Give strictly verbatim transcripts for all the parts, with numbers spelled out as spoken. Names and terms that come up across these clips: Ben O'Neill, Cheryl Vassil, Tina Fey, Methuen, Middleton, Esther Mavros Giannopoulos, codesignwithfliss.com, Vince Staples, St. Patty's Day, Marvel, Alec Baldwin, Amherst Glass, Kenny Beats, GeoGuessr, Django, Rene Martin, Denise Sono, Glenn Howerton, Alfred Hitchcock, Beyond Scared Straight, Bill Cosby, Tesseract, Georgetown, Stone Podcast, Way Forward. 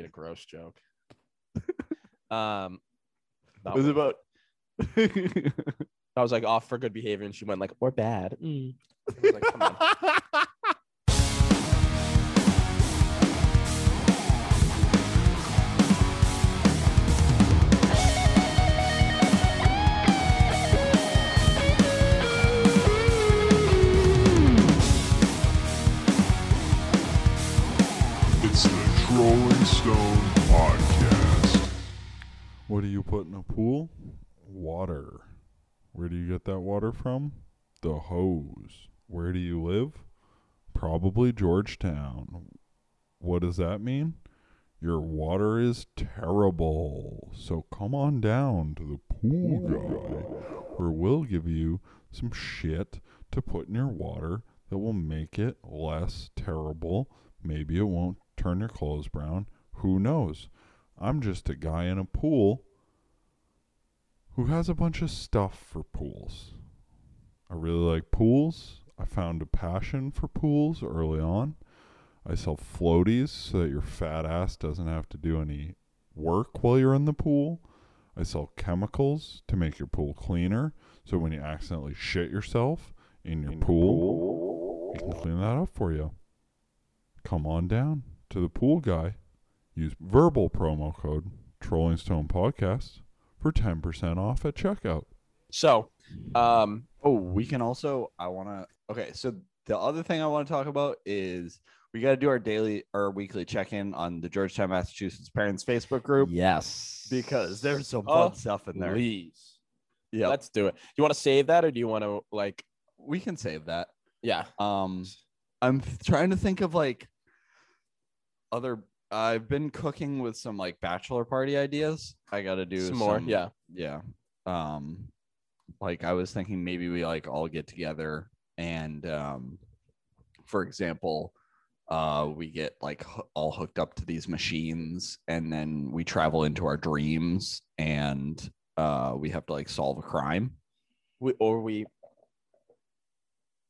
made a gross joke. um, It was about... I was like, off for good behavior, and she went like, or bad. Mm. I was like, come on. Stone Podcast. What do you put in a pool? Water. Where do you get that water from? The hose. Where do you live? Probably Georgetown. What does that mean? Your water is terrible. So come on down to the pool guy, where we'll give you some shit to put in your water that will make it less terrible. Maybe it won't turn your clothes brown. Who knows? I'm just a guy in a pool who has a bunch of stuff for pools. I really like pools. I found a passion for pools early on. I sell floaties so that your fat ass doesn't have to do any work while you're in the pool. I sell chemicals to make your pool cleaner, so when you accidentally shit yourself in your in pool, pool, we can clean that up for you. Come on down to the pool guy. Use verbal promo code Trolling Stone Podcast for ten percent off at checkout. So, um, oh, we can also, I want to, okay. So the other thing I want to talk about is we got to do our daily or weekly check-in on the Georgetown, Massachusetts parents Facebook group. Yes. Because there's some fun oh, stuff in there. Please. Yeah. Let's do it. Do you want to save that or do you want to like, we can save that. Yeah. Um, I'm trying to think of like other. I've been cooking with some like bachelor party ideas. I got to do some, some more. Yeah. Yeah. Um, like I was thinking maybe we like all get together and, um, for example, uh, we get like h- all hooked up to these machines and then we travel into our dreams and, uh, we have to like solve a crime. We, or we,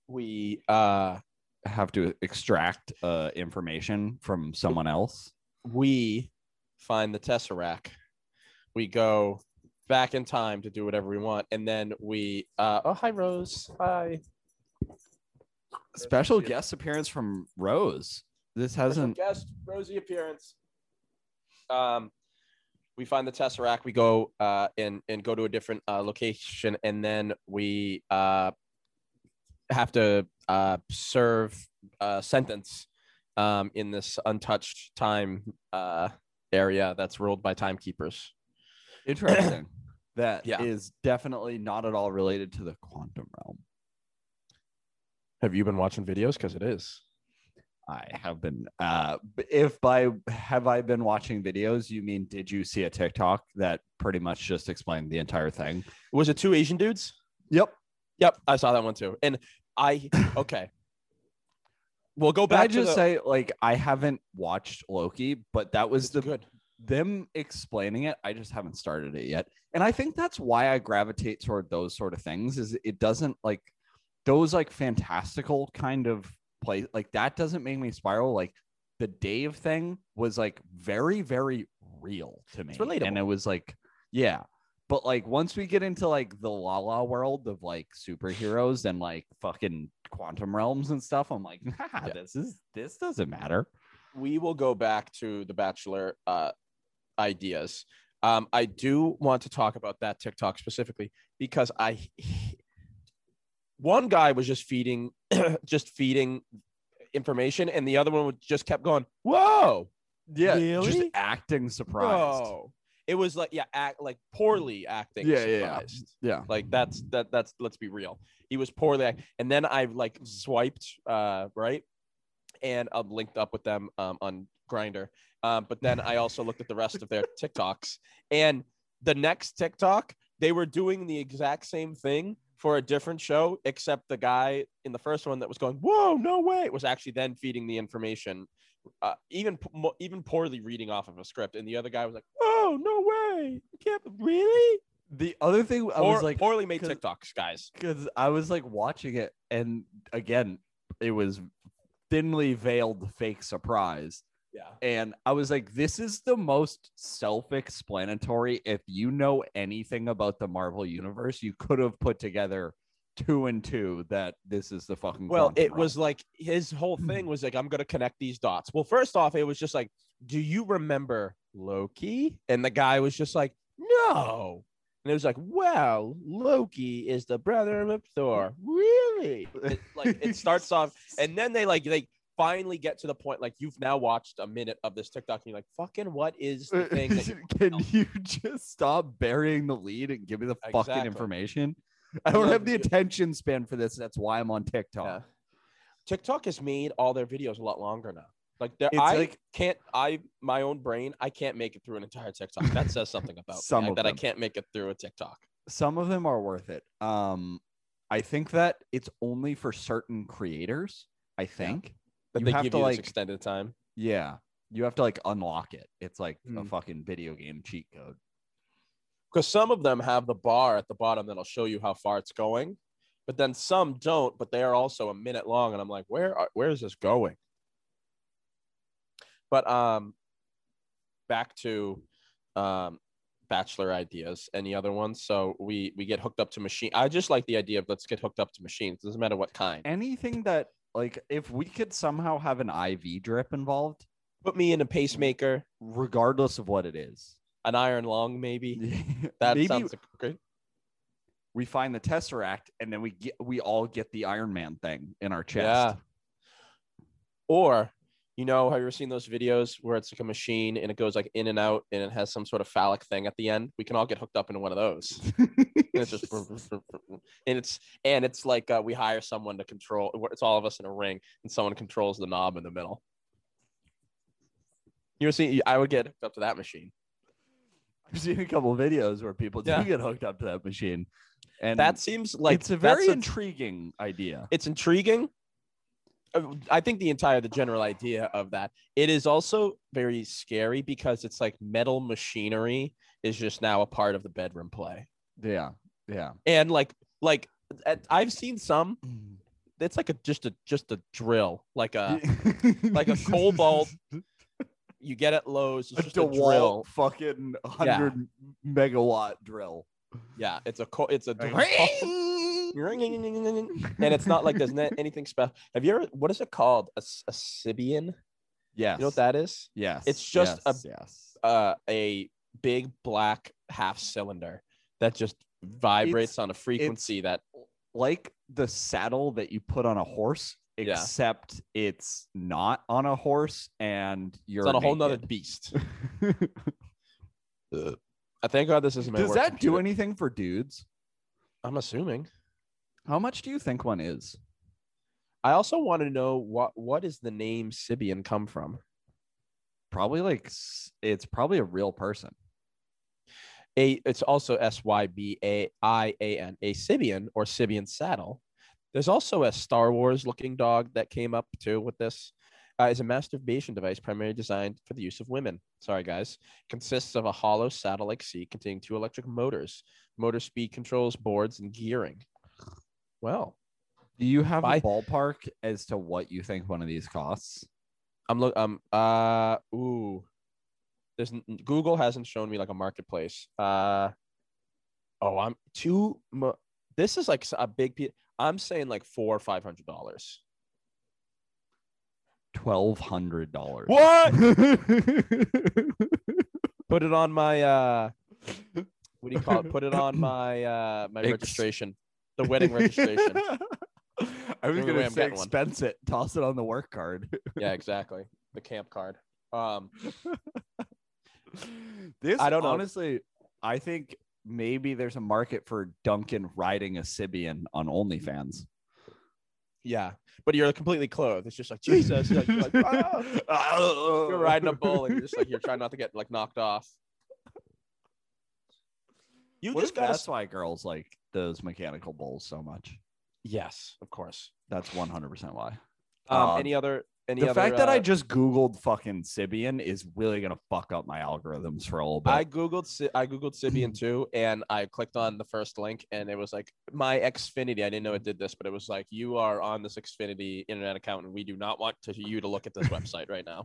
we, uh, have to extract uh information from someone else. We find the Tesseract, we go back in time to do whatever we want, and then we uh oh hi Rose, hi special guest appearance from Rose. This hasn't guest Rosie appearance. Um we find the Tesseract, we go uh and and go to a different uh location, and then we uh have to uh, serve a sentence um, in this untouched time uh, area that's ruled by timekeepers. Interesting. That yeah. is definitely not at all related to the quantum realm. Have you been watching videos? Because it is. I have been. Uh, if by have I been watching videos, you mean did you see a TikTok that pretty much just explained the entire thing? Was it two Asian dudes? Yep. Yep, I saw that one too. And I, okay. We'll go back. Can I just to the... say, like, I haven't watched Loki, but that was it's the good. Them explaining it. I just haven't started it yet. And I think that's why I gravitate toward those sort of things is it doesn't like those like fantastical kind of play. Like that doesn't make me spiral. Like the Dave thing was like very, very real to me. It's relatable. And it was like, yeah. But like once we get into like the la la world of like superheroes and like fucking quantum realms and stuff, I'm like, nah, yeah. this is this doesn't matter. We will go back to the Bachelor uh, ideas. Um, I do want to talk about that TikTok specifically because I one guy was just feeding just feeding information and the other one just kept going, whoa, yeah, really? Just acting surprised. Whoa. It was like, yeah, act like poorly acting. Yeah, surprised. yeah, yeah. Like that's that that's let's be real. He was poorly acting. And then I like swiped uh, right, and I'm linked up with them um, on Grindr. Um, but then I also looked at the rest of their TikToks, and the next TikTok they were doing the exact same thing for a different show, except the guy in the first one that was going, "Whoa, no way!" was actually then feeding the information. Uh, even even poorly reading off of a script, and the other guy was like, "Oh no way! I can't really." The other thing I Poor, was like, poorly made TikToks, guys, because I was like watching it, and again, it was thinly veiled fake surprise. Yeah. And I was like, this is the most self-explanatory. If you know anything about the Marvel universe, you could have put together two and two that this is the fucking. Well, it was like his whole thing was like, I'm going to connect these dots. Well, first off, it was just like, do you remember Loki? And the guy was just like, no. And it was like, wow, Loki is the brother of Thor. Really? It, like it starts off, and then they like they finally get to the point like you've now watched a minute of this TikTok, and you're like, fucking, what is the thing? That Can else? you just stop burying the lead and give me the exactly. fucking information? I don't have the attention span for this. That's why I'm on TikTok. Yeah. TikTok has made all their videos a lot longer now. Like, I like, can't, I, my own brain, I can't make it through an entire TikTok. That says something about some me, of that them. I can't make it through a TikTok. Some of them are worth it. Um, I think that it's only for certain creators, I think. That yeah. they have give to, you like, this extended time. Yeah. You have to, like, unlock it. It's like mm. a fucking video game cheat code. Because some of them have the bar at the bottom that'll show you how far it's going. But then some don't, but they are also a minute long. And I'm like, where are, where is this going? But um, back to um, Bachelor ideas, any other ones? So we, we get hooked up to machine. I just like the idea of let's get hooked up to machines. It doesn't matter what kind. Anything that, like, if we could somehow have an I V drip involved. Put me in a pacemaker. Regardless of what it is. An iron lung, maybe. That maybe sounds great. We find the Tesseract, and then we get, we all get the Iron Man thing in our chest. Yeah. Or... You know, have you ever seen those videos where it's like a machine and it goes like in and out and it has some sort of phallic thing at the end? We can all get hooked up into one of those. And it's just, and it's, and it's like uh, we hire someone to control. It's all of us in a ring and someone controls the knob in the middle. You ever see, I would get hooked up to that machine. I've seen a couple of videos where people do yeah. get hooked up to that machine. And that seems like it's a very intriguing a, idea. It's intriguing. I think the entire, the general idea of that. It is also very scary because it's like metal machinery is just now a part of the bedroom play. Yeah. Yeah. And like, like I've seen some, it's like a, just a, just a drill, like a, like a cobalt. You get at Lowe's. It's just a, a drill. Fucking one hundred yeah. megawatt drill. Yeah. It's a, co- it's a drill. And it's not like there's anything special. Have you ever, what is it called? A, a Sybian? Yes. You know what that is? Yes. It's just yes. a yes. Uh, a big black half cylinder that just vibrates it's, on a frequency that. Like the saddle that you put on a horse, except yeah. it's not on a horse and you're it's on a naked. Whole nother beast. I thank God this isn't my Does that computer. Do anything for dudes? I'm assuming. How much do you think one is? I also want to know what what is the name Sybian come from? Probably like it's probably a real person. A it's also S Y B A I A N, a Sybian or Sybian saddle. There's also a Star Wars looking dog that came up too with this. Uh, is a masturbation device primarily designed for the use of women. Sorry, guys. Consists of a hollow saddle-like seat containing two electric motors, motor speed controls, boards, and gearing. Well, do you have by... a ballpark as to what you think one of these costs? I'm look. Um. Uh. Ooh. There's Google hasn't shown me like a marketplace. Uh. Oh, I'm too. Mo- this is like a big. P- I'm saying like four or five hundred dollars. Twelve hundred dollars. What? Put it on my. Uh, what do you call it? Put it on my uh, my Ex- registration. The wedding registration. I was going to say expense one. It. Toss it on the work card. Yeah, exactly. The camp card. Um, this I don't honestly. Know. I think maybe there's a market for Duncan riding a Sybian on OnlyFans. Yeah, but you're completely clothed. It's just like Jesus. You're, like, you're, like, oh. You're riding a bull, and you're just like you're trying not to get like knocked off. You what just gotta... That's why girls like those mechanical bulls so much. Yes, of course. That's one hundred percent why. Um, um, any other Any the other, fact that uh, I just Googled fucking Sybian is really going to fuck up my algorithms for a little bit. I Googled I Googled Sybian too, and I clicked on the first link, and it was like, my Xfinity. I didn't know it did this, but it was like, you are on this Xfinity internet account, and we do not want to, you to look at this website right now.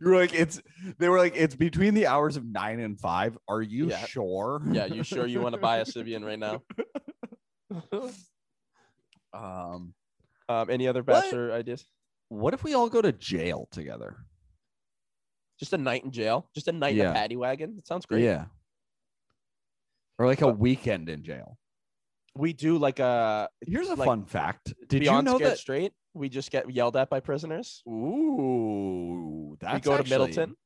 You were like, it's, they were like, it's between the hours of nine and five. Are you yeah. sure? Yeah, you sure you want to buy a Sybian right now? um... Um, any other bachelor what? ideas? What if we all go to jail together? Just a night in jail? Just a night yeah. in a paddy wagon? That sounds great. Yeah. Or like a uh, weekend in jail. We do like a... Here's a like, fun fact. Did Beyond you know Scared that... Straight, we just get yelled at by prisoners. Ooh, that's We go actually, to Middleton.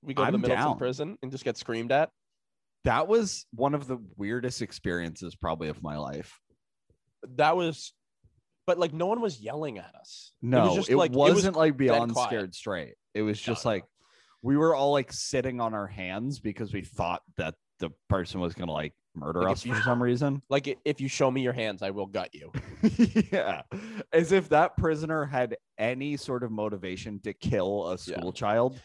We go I'm to the Middleton down. prison and just get screamed at. That was one of the weirdest experiences probably of my life. That was... But like no one was yelling at us. No, it, was just it like, wasn't it was like Beyond Scared Straight. It was just no, like no. we were all like sitting on our hands because we thought that the person was going to like murder like us for you, some reason. Like if you show me your hands, I will gut you. yeah. As if that prisoner had any sort of motivation to kill a school yeah. child.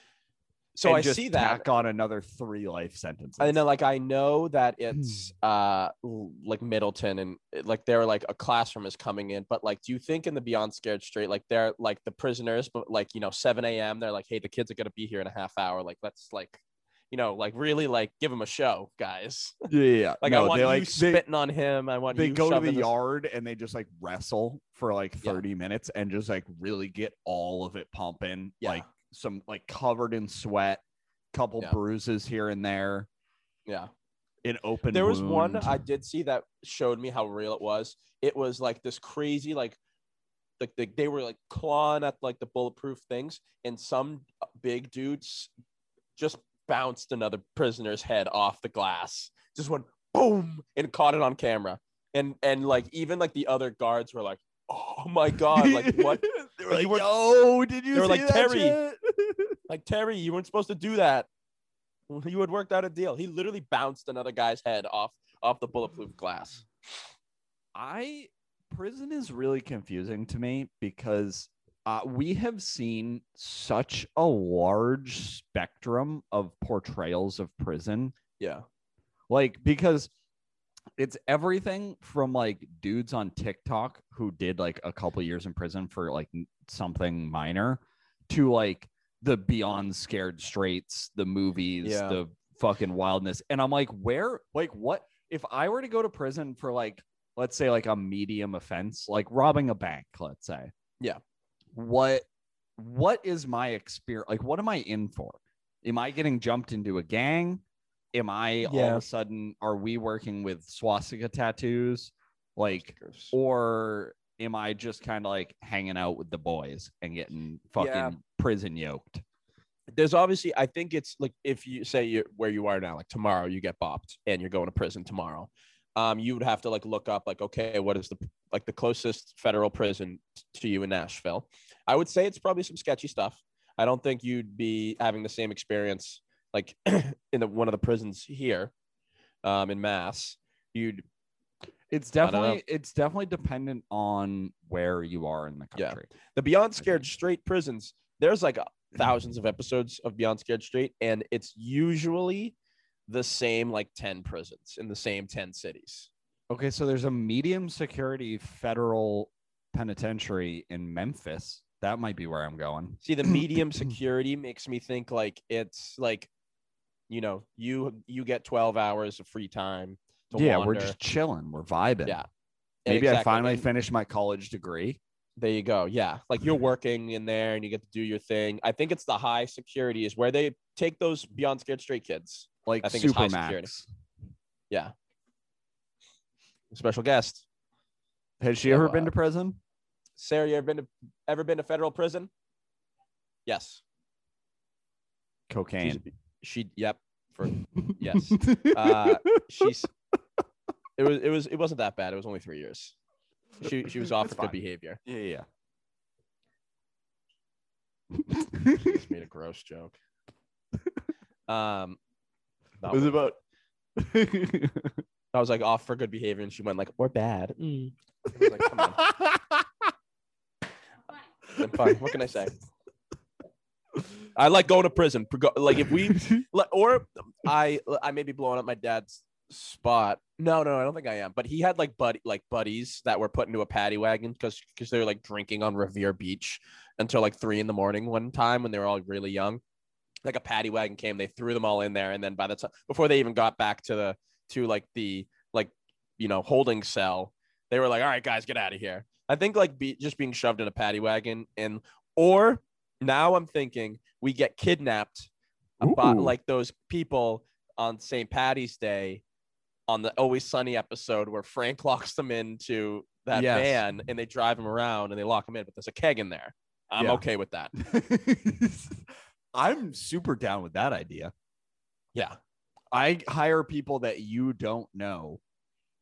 So I just see that tack on another three life sentences. And then, like, I know that it's uh, like Middleton and like they're like a classroom is coming in. But like, do you think in the Beyond Scared Straight, like they're like the prisoners, but like, you know, seven a.m. they're like, hey, the kids are going to be here in a half hour. Like, let's like, you know, like really like give him a show, guys. Yeah. yeah. like no, I want you like, spitting they, on him. I want they you go to the yard this- and they just like wrestle for like thirty yeah. minutes and just like really get all of it pumping. Yeah. Like. Some like covered in sweat, couple yeah. bruises here and there. Yeah. An open There was wound. One I did see that showed me how real it was. It was like this crazy, like, like the, they were like clawing at like the bulletproof things. And some big dudes just bounced another prisoner's head off the glass. Just went boom and caught it on camera. And, and like, even like the other guards were like, oh my God, like what? They were like, like yo, did you they were see like, that Terry, shit? Like, Terry, you weren't supposed to do that. You had worked out a deal. He literally bounced another guy's head off off the bulletproof glass. I, prison is really confusing to me because uh, we have seen such a large spectrum of portrayals of prison. Yeah. Like, because... It's everything from like dudes on TikTok who did like a couple years in prison for like something minor to like the Beyond Scared Straights, the movies, yeah. the fucking wildness. And I'm like, where, like, what if I were to go to prison for like, let's say like a medium offense, like robbing a bank, let's say. Yeah. What, what is my experience? Like, what am I in for? Am I getting jumped into a gang? Am I yeah. all of a sudden, are we working with swastika tattoos? Like, or am I just kind of like hanging out with the boys and getting fucking yeah. prison yoked? There's obviously, I think it's like, if you say you're where you are now, like tomorrow you get bopped and you're going to prison tomorrow. Um, you would have to like look up like, okay, what is the, like the closest federal prison to you in Nashville? I would say it's probably some sketchy stuff. I don't think you'd be having the same experience like in the one of the prisons here um in Mass. You'd it's definitely it's definitely dependent on where you are in the country. Yeah. The Beyond Scared Straight prisons, there's like thousands of episodes of Beyond Scared Straight, and it's usually the same like ten prisons in the same ten cities. Okay, so there's a medium security federal penitentiary in Memphis. That might be where I'm going. See, the medium security makes me think like it's like, you know, you you get twelve hours of free time to yeah, wander. We're just chilling. We're vibing. Yeah. Maybe exactly. I finally and finished my college degree. There you go. Yeah. Like you're working in there and you get to do your thing. I think it's the high security is where they take those Beyond Scared Straight kids. Like I think Supermax. It's high security. Yeah. Special guest. Has she so, ever uh, been to prison? Sarah, you ever been to ever been to federal prison? Yes. Cocaine. She's, she yep for yes uh she's it was it was it wasn't that bad. It was only three years. She she was off for good behavior. Yeah yeah Just made a gross joke. um it was about I was like off for good behavior and she went like we're bad. Mm. I was like, come on. I'm fine. What can I say? I like going to prison. Like if we, or I, I may be blowing up my dad's spot. No, no, I don't think I am. But he had like buddy, like buddies that were put into a paddy wagon because because they were like drinking on Revere Beach until like three in the morning one time when they were all really young. Like a paddy wagon came, they threw them all in there, and then by the time before they even got back to the to like the like you know holding cell, they were like, all right, guys, get out of here. I think like be, just being shoved in a paddy wagon, and or now I'm thinking we get kidnapped about like those people on Saint Patty's Day on the Always Sunny episode where Frank locks them into that yes. van and they drive him around and they lock him in, but there's a keg in there. I'm yeah. okay with that. I'm super down with that idea. Yeah. I hire people that you don't know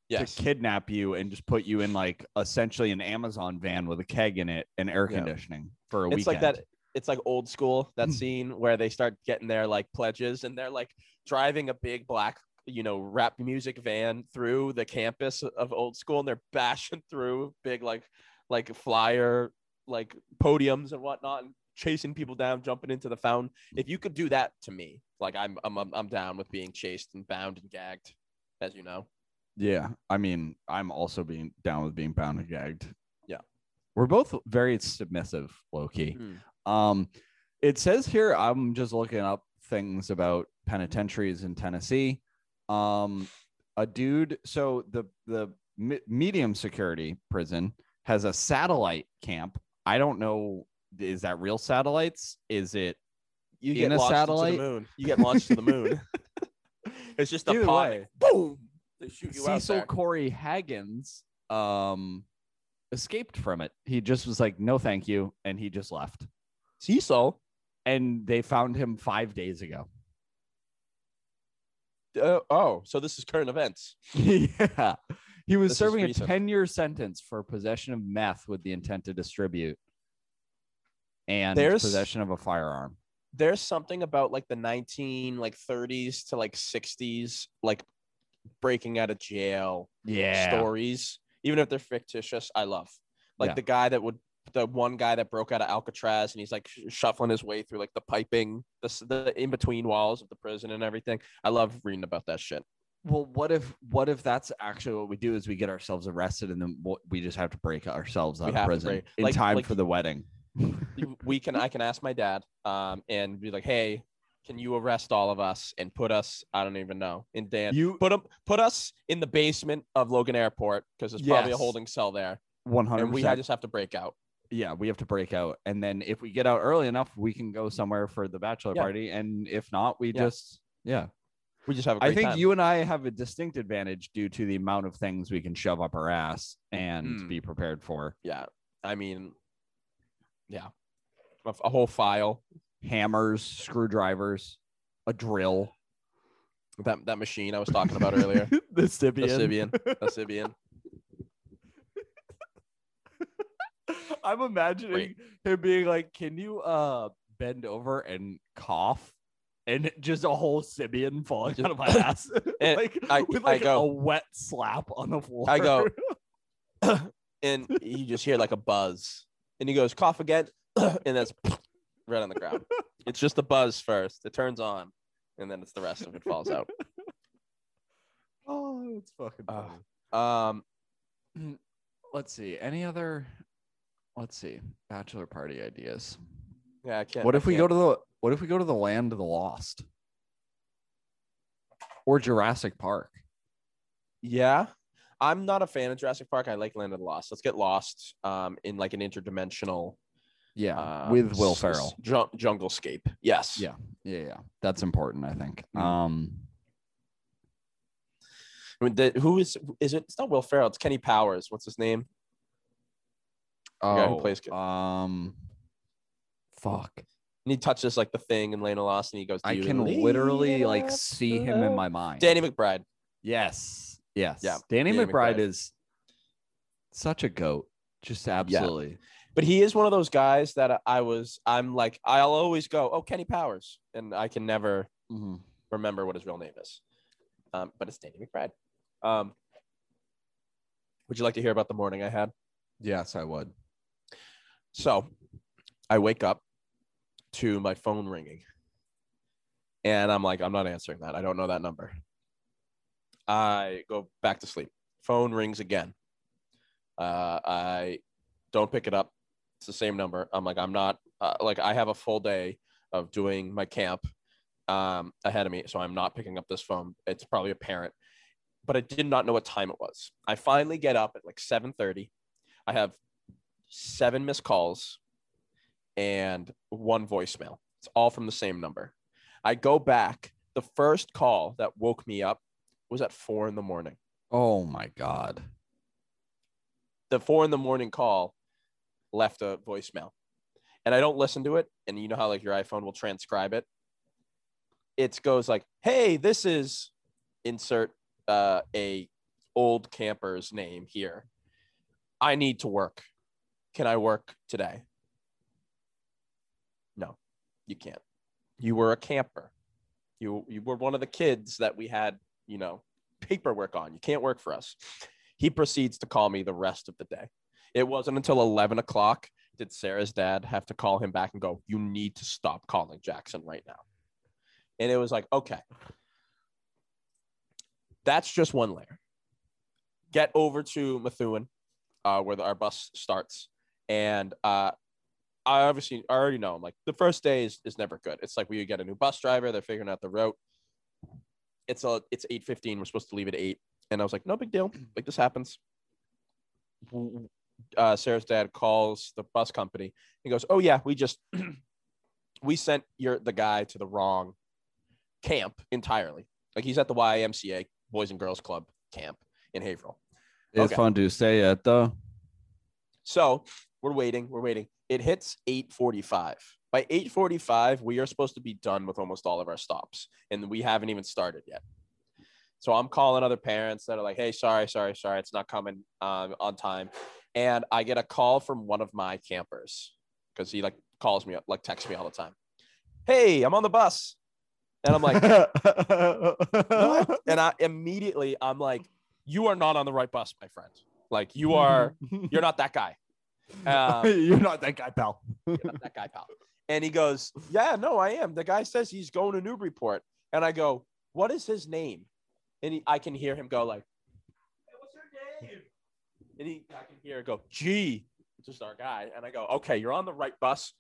yes. to kidnap you and just put you in like essentially an Amazon van with a keg in it and air yeah. conditioning for a it's weekend. It's like that. It's like Old School, that scene where they start getting their like pledges and they're like driving a big black, you know, rap music van through the campus of Old School and they're bashing through big like like flyer like podiums and whatnot and chasing people down, jumping into the fountain. If you could do that to me, like I'm, I'm, I'm down with being chased and bound and gagged, as you know. Yeah, I mean, I'm also being down with being bound and gagged. Yeah, we're both very submissive, low-key. Mm-hmm. Um, it says here, I'm just looking up things about penitentiaries in Tennessee. Um, a dude, so the the me- medium security prison has a satellite camp. I don't know. Is that real satellites? Is it you get a satellite? To the moon. You get launched to the moon. It's just a pod. Boom. They shoot you Cecil out there. Corey Haggins um, escaped from it. He just was like, no, thank you. And he just left. Cecil. And they found him five days ago. Uh, oh, so this is current events. yeah. He was this serving a ten-year sentence for possession of meth with the intent to distribute. And there's possession of a firearm. There's something about like the nineteen like thirties to like sixties, like breaking out of jail. Yeah. Stories, even if they're fictitious, I love. Like yeah. the guy that would, the one guy that broke out of Alcatraz, and he's like sh- shuffling his way through like the piping, the the in between walls of the prison and everything. I love reading about that shit. Well, what if what if that's actually what we do is we get ourselves arrested and then we just have to break ourselves out we of prison break- in like, time like, for the wedding. we can I can ask my dad um and be like, hey, can you arrest all of us and put us I don't even know in Dan you put them put us in the basement of Logan Airport because there's yes. probably a holding cell there one hundred percent and we just have to break out yeah we have to break out and then if we get out early enough we can go somewhere for the bachelor yeah. party and if not we yeah. just yeah we just have a great I think time. You and I have a distinct advantage due to the amount of things we can shove up our ass and mm. be prepared for yeah I mean yeah, a, a whole file, hammers, screwdrivers, a drill. That that machine I was talking about earlier. The Sybian. The Sybian. I'm imagining Wait. him being like, "Can you uh bend over and cough?" And just a whole Sybian falling just, out of my ass, like I, with like I go, a wet slap on the floor. I go, and you just hear like a buzz. And he goes, cough again, and that's right on the ground. It's just the buzz first. It turns on, and then it's the rest of it falls out. Oh, it's fucking funny. Uh, um, let's see. Any other? Let's see. Bachelor party ideas. Yeah, I can't. What if I we can't. go to the? What if we go to the Land of the Lost? Or Jurassic Park? Yeah. I'm not a fan of Jurassic Park. I like Land of the Lost. Let's get lost um, in like an interdimensional. Yeah, um, with Will Ferrell. Jung- junglescape. Yes. Yeah. Yeah. Yeah. That's important, I think. Um, I mean, the, who is is it? It's not Will Ferrell. It's Kenny Powers. What's his name? Oh, the guy who plays. Um, fuck. And he touches like the thing in Land of the Lost, and he goes. Do I you can leave? literally like see him in my mind. Danny McBride. Yes. Yes. Yeah. Danny, Danny McBride, McBride is such a goat. Just absolutely. Yeah. But he is one of those guys that I was, I'm like, I'll always go, oh, Kenny Powers. And I can never mm-hmm. remember what his real name is. Um, but it's Danny McBride. Um, would you like to hear about the morning I had? Yes, I would. So I wake up to my phone ringing. And I'm like, I'm not answering that. I don't know that number. I go back to sleep. Phone rings again. Uh, I don't pick it up. It's the same number. I'm like, I'm not uh, like, I have a full day of doing my camp um, ahead of me. So I'm not picking up this phone. It's probably a parent, but I did not know what time it was. I finally get up at like seven thirty. I have seven missed calls and one voicemail. It's all from the same number. I go back. The first call that woke me up was at four in the morning. Oh my God. The four in the morning call left a voicemail, and I don't listen to it. And you know how like your iPhone will transcribe it. It goes like, hey, this is insert uh, a old camper's name here. I need to work. Can I work today? No, you can't. You were a camper. You, you were one of the kids that we had, you know, paperwork on. You can't work for us. He proceeds to call me the rest of the day. It wasn't until eleven o'clock did Sarah's dad have to call him back and go, you need to stop calling Jackson right now. And it was like, okay, that's just one layer. Get over to Methuen, uh, where the, our bus starts. And uh, I obviously I already know, I'm like, the first day is, is never good. It's like we get a new bus driver. They're figuring out the route. It's a, it's eight fifteen. We're supposed to leave at eight. And I was like, no big deal. Like, this happens. Uh, Sarah's dad calls the bus company. He goes, oh, yeah, we just we sent your the guy to the wrong camp entirely. Like, he's at the Y M C A, Boys and Girls Club camp in Haverhill. It's okay. Fun to say it, though. So we're waiting. We're waiting. It hits eight forty-five. By eight forty-five, we are supposed to be done with almost all of our stops. And we haven't even started yet. So I'm calling other parents that are like, hey, sorry, sorry, sorry. It's not coming um, on time. And I get a call from one of my campers because he like calls me up, like texts me all the time. Hey, I'm on the bus. And I'm like, what? And I immediately I'm like, you are not on the right bus, my friend. Like you are. You're not that guy. Um, you're not that guy, pal. You're not that guy, pal. And he goes, yeah, no, I am. The guy says he's going to Newburyport. And I go, what is his name? And he, I can hear him go like, hey, what's your name? And he, I can hear it go, G, just our guy. And I go, okay, you're on the right bus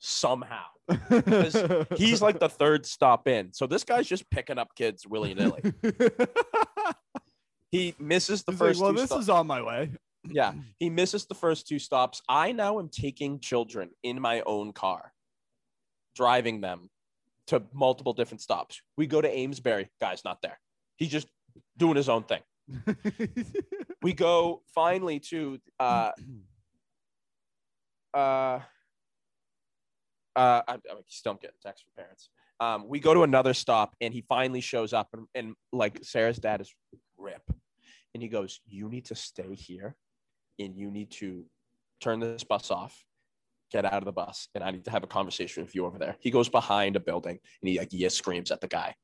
somehow. Because he's like the third stop in. So this guy's just picking up kids willy-nilly. He misses the he's first like, well, two this stops. Is on my way. Yeah, he misses the first two stops. I now am taking children in my own car, driving them to multiple different stops. We go to Amesbury. Guy's not there. He's just doing his own thing. We go finally to uh, uh, uh, I, I still don't get a text from parents. Um, we go to another stop, and he finally shows up, and, and like Sarah's dad is rip, and he goes, "You need to stay here, and you need to turn this bus off, get out of the bus, and I need to have a conversation with you over there." He goes behind a building, and he like yes screams at the guy.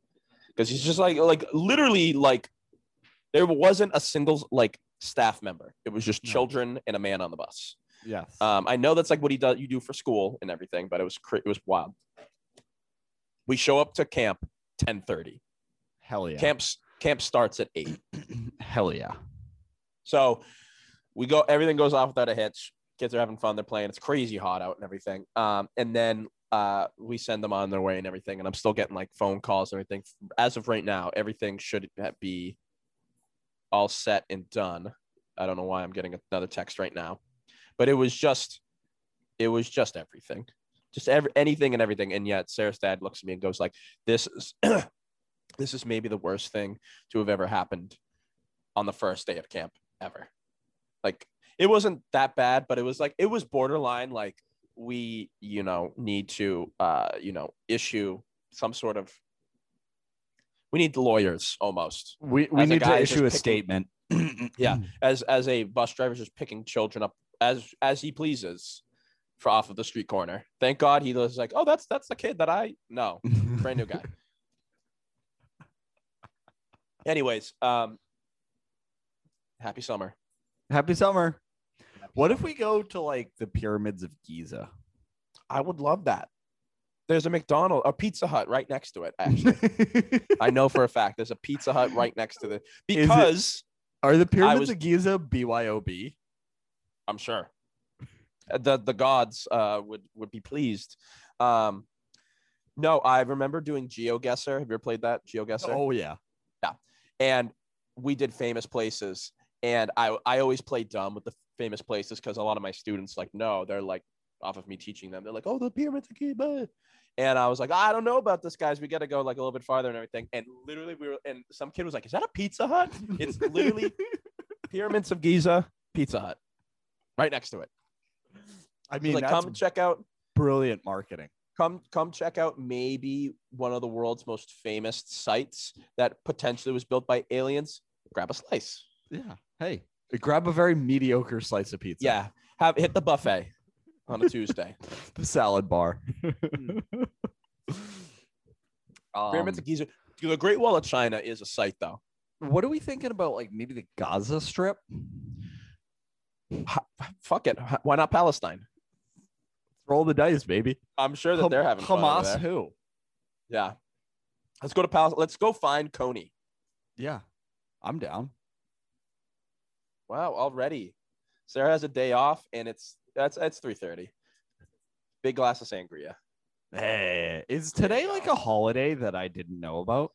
Because he's just like, like literally, like there wasn't a single like staff member. It was just children no. and a man on the bus. Yes, um, I know that's like what he does. You do for school and everything, but it was it was wild. We show up to camp ten thirty. Hell yeah. Camps camp starts at eight. Hell yeah. So we go. Everything goes off without a hitch. Kids are having fun. They're playing. It's crazy hot out and everything. Um, and then. Uh, we send them on their way and everything, and I'm still getting like phone calls and everything. As of right now, everything should be all set and done. I don't know why I'm getting another text right now, but it was just, it was just everything, just every anything and everything. And yet Sarah's dad looks at me and goes like, "This is, this is maybe the worst thing to have ever happened on the first day of camp ever." Like it wasn't that bad, but it was like it was borderline like. We, you know, need to, uh, you know, issue some sort of. We need lawyers almost. We we as need to issue a picking, statement. Yeah, as as a bus driver just picking children up as as he pleases, for off of the street corner. Thank God he was like, oh, that's that's the kid that I know, brand new guy. Anyways, um, happy summer. Happy summer. What if we go to like the Pyramids of Giza? I would love that. There's a McDonald's, a Pizza Hut right next to it, actually. I know for a fact there's a Pizza Hut right next to the, because it, are the Pyramids was, of Giza B Y O B? I'm sure. The the gods uh, would, would be pleased. Um, no, I remember doing GeoGuessr. Have you ever played that? GeoGuessr? Oh, yeah. Yeah. And we did famous places. And I, I always play dumb with the famous places because a lot of my students, like, no, they're like, off of me teaching them, they're like, oh, the Pyramids of Giza. And I was like, I don't know about this, guys. We got to go like a little bit farther and everything. And literally, we were, and some kid was like, is that a Pizza Hut? It's literally Pyramids of Giza, Pizza Hut, right next to it. I mean, like, that's come check out. Brilliant marketing. Come, come check out maybe one of the world's most famous sites that potentially was built by aliens. Grab a slice. Yeah. Hey, grab a very mediocre slice of pizza. Yeah. Have hit the buffet on a Tuesday. The salad bar. um, Pyramids of Giza. The Great Wall of China is a site, though. What are we thinking about? Like maybe the Gaza Strip? Ha, fuck it. Why not Palestine? Roll the dice, baby. I'm sure that Ham- they're having fun Hamas over there. Who? Yeah. Let's go to Palestine. Let's go find Coney. Yeah. I'm down. Wow, already. Sarah has a day off, and it's that's it's three thirty. Big glass of sangria. Hey, is today like a holiday that I didn't know about?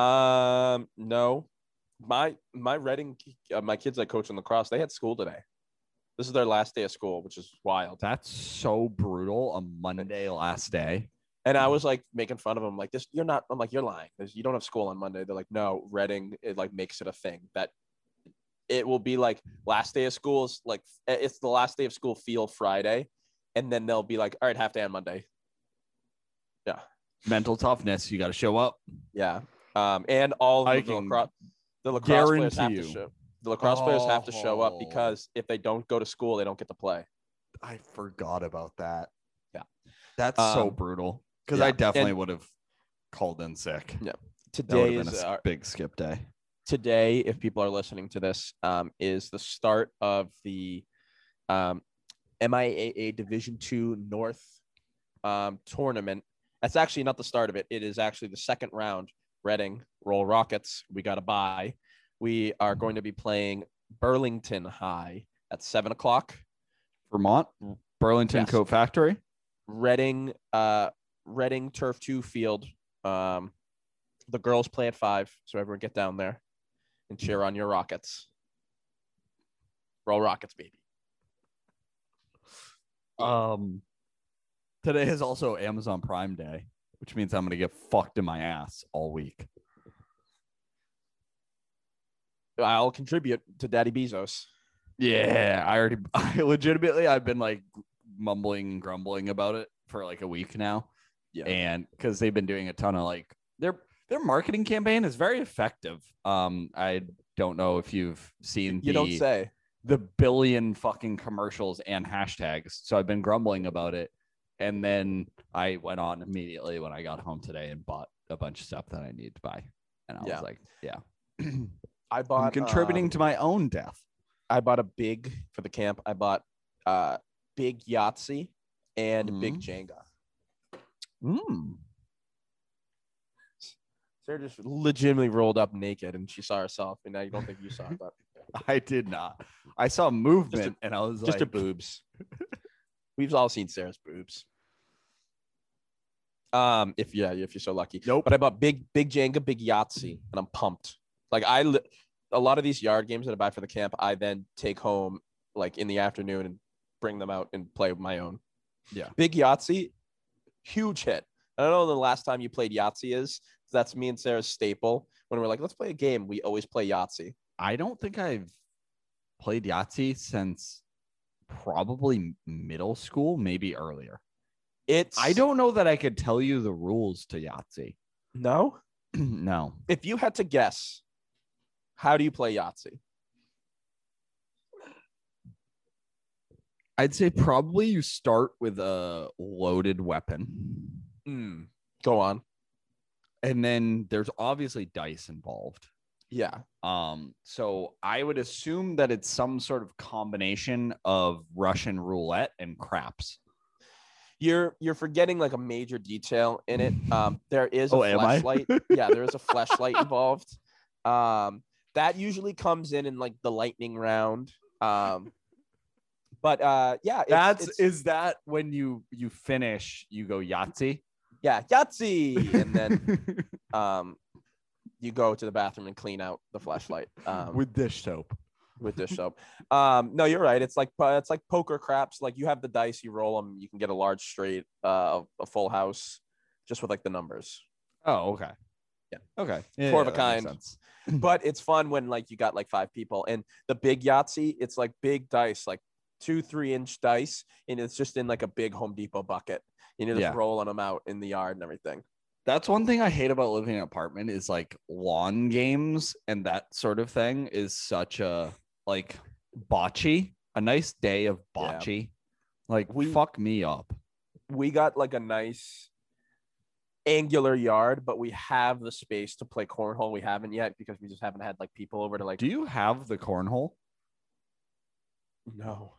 Um, no. My my Reading, uh, my kids I coach in lacrosse, they had school today. This is their last day of school, which is wild. That's so brutal. A Monday last day. And I was like making fun of them, like, this, you're not. I'm like, you're lying. There's, you don't have school on Monday. They're like, no, Reading, it like makes it a thing that it will be like last day of school is like, it's the last day of school field Friday. And then they'll be like, all right, half day on Monday. Yeah. Mental toughness. You got to show up. Yeah. Um, and all of the, lacro- the lacrosse players have you. to show The lacrosse oh. players have to show up because if they don't go to school, they don't get to play. I forgot about that. Yeah. That's um, so brutal. Because yeah. I definitely would have called in sick. Yeah. Today is a our, big skip day. Today, if people are listening to this, um, is the start of the um, M I A A Division two North um, tournament. That's actually not the start of it. It is actually the second round. Reading, roll Rockets. We got a bye. We are going to be playing Burlington High at seven o'clock. Vermont? Burlington yes. Coat Factory? Reading, uh, Reading Turf two field. Um, the girls play at five, so everyone get down there and cheer on your Rockets. Roll Rockets, baby. Um, today is also Amazon Prime Day, which means I'm going to get fucked in my ass all week. I'll contribute to Daddy Bezos. Yeah, I already I legitimately I've been like mumbling and grumbling about it for like a week now. Yeah. And because they've been doing a ton of like their their marketing campaign is very effective. Um, I don't know if you've seen you the, don't say the billion fucking commercials and hashtags. So I've been grumbling about it. And then I went on immediately when I got home today and bought a bunch of stuff that I needed to buy. And I yeah. was like, yeah. I bought I'm contributing um, to my own death. I bought a big for the camp. I bought uh big Yahtzee and mm-hmm. big Jenga. Mm. Sarah just legitimately rolled up naked and she saw herself. And I don't think you saw it, but I did not. I saw movement a, and I was just like, a boobs. We've all seen Sarah's boobs. Um, if yeah, if you're so lucky. Nope. But I bought big, big Jenga, big Yahtzee, and I'm pumped. Like I, a lot of these yard games that I buy for the camp, I then take home like in the afternoon and bring them out and play my own. Yeah. Big Yahtzee, huge hit. I don't know when the last time you played Yahtzee is. That's me and Sarah's staple. When we're like, let's play a game, we always play Yahtzee. I don't think I've played Yahtzee since probably middle school, maybe earlier. It's. I don't know that I could tell you the rules to Yahtzee. No? No. If you had to guess. How do you play Yahtzee? I'd say probably you start with a loaded weapon. Mm, go on. And then there's obviously dice involved. Yeah. Um. So I would assume that it's some sort of combination of Russian roulette and craps. You're you're forgetting like a major detail in it. Um, there is a oh, flashlight. Yeah, there is a flashlight involved. Um, that usually comes in in like the lightning round. Um, but uh, yeah, it's, that's it's, is that when you you finish, you go Yahtzee. Yeah, Yahtzee, and then um, you go to the bathroom and clean out the flashlight um, with dish soap. With dish soap. Um, no, you're right. It's like it's like poker craps. Like you have the dice, you roll them, you can get a large straight, uh, a full house, just with like the numbers. Oh, okay. Yeah. Okay. Yeah, Four yeah, of a kind. But it's fun when like you got like five people, and the big Yahtzee, it's like big dice, like two, three inch dice, and it's just in like a big Home Depot bucket. You know, just yeah. rolling them out in the yard and everything. That's one thing I hate about living in an apartment is like lawn games and that sort of thing is such a like bocce, a nice day of bocce. Yeah. Like we fuck me up. We got like a nice angular yard, but we have the space to play cornhole. We haven't yet because we just haven't had like people over to like. Do you have the cornhole? No.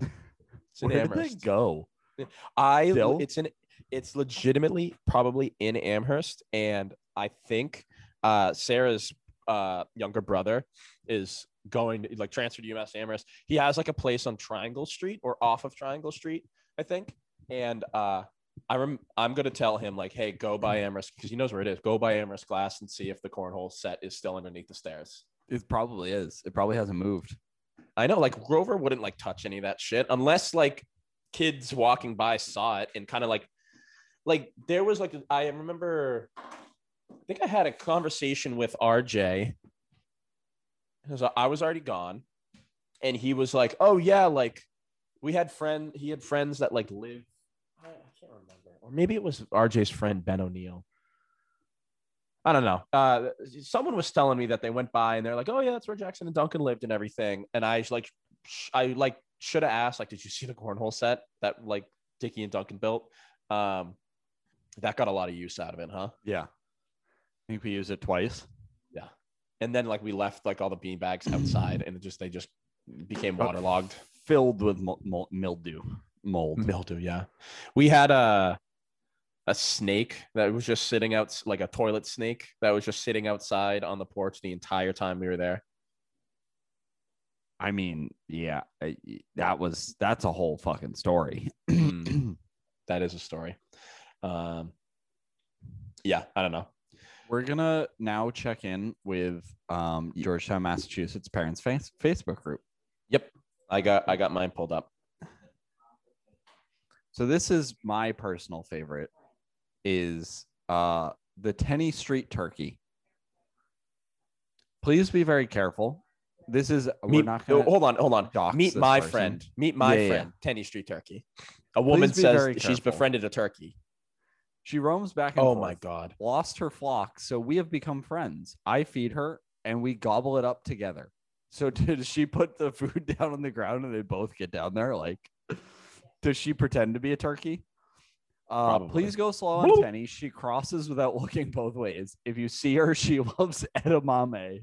It's in Where Amherst. Did they go? I Still? it's an it's legitimately probably in Amherst, and I think uh Sarah's uh younger brother is going to like transfer to UMass Amherst. He has like a place on Triangle Street or off of Triangle Street, I think. And uh I rem- I'm gonna tell him like, hey, go by Amherst, because he knows where it is. Go by Amherst Glass and see if the cornhole set is still underneath the stairs. It probably is. It probably hasn't moved. I know, like Grover wouldn't like touch any of that shit unless like kids walking by saw it and kind of like like there was like I remember I think I had a conversation with R J because I was already gone, and he was like, oh yeah, like we had friend he had friends that like live I can't remember, or maybe it was R J's friend Ben O'Neill, I don't know. Uh someone was telling me that they went by and they're like, oh yeah, that's where Jackson and Duncan lived and everything, and I like I like should have asked, like, did you see the cornhole set that like Dickie and Duncan built? Um, that got a lot of use out of it, huh? Yeah. I think we used it twice. Yeah. And then like we left like all the bean bags outside and it just, they just became waterlogged. Filled with mo- mo- mildew. Mold. Mildew, yeah. We had a, a snake that was just sitting out, like a toilet snake that was just sitting outside on the porch the entire time we were there. I mean, yeah, that was that's a whole fucking story. That is a story. Um, yeah, I don't know. We're going to now check in with um, Georgetown, Massachusetts parents face- Facebook group. Yep. I got I got mine pulled up. So this is my personal favorite is uh, the Tenney Street turkey. Please be very careful. This is we're meet, not gonna hold on, hold on. Meet my person. friend. Meet my yeah, friend, yeah. Tenney Street turkey. A woman says she's befriended a turkey. She roams back and oh forth, my god. Lost her flock, so we have become friends. I feed her and we gobble it up together. So did she put the food down on the ground and they both get down there? Like, does she pretend to be a turkey? Uh, please go slow on Woo! Tenney. She crosses without looking both ways. If you see her, she loves edamame.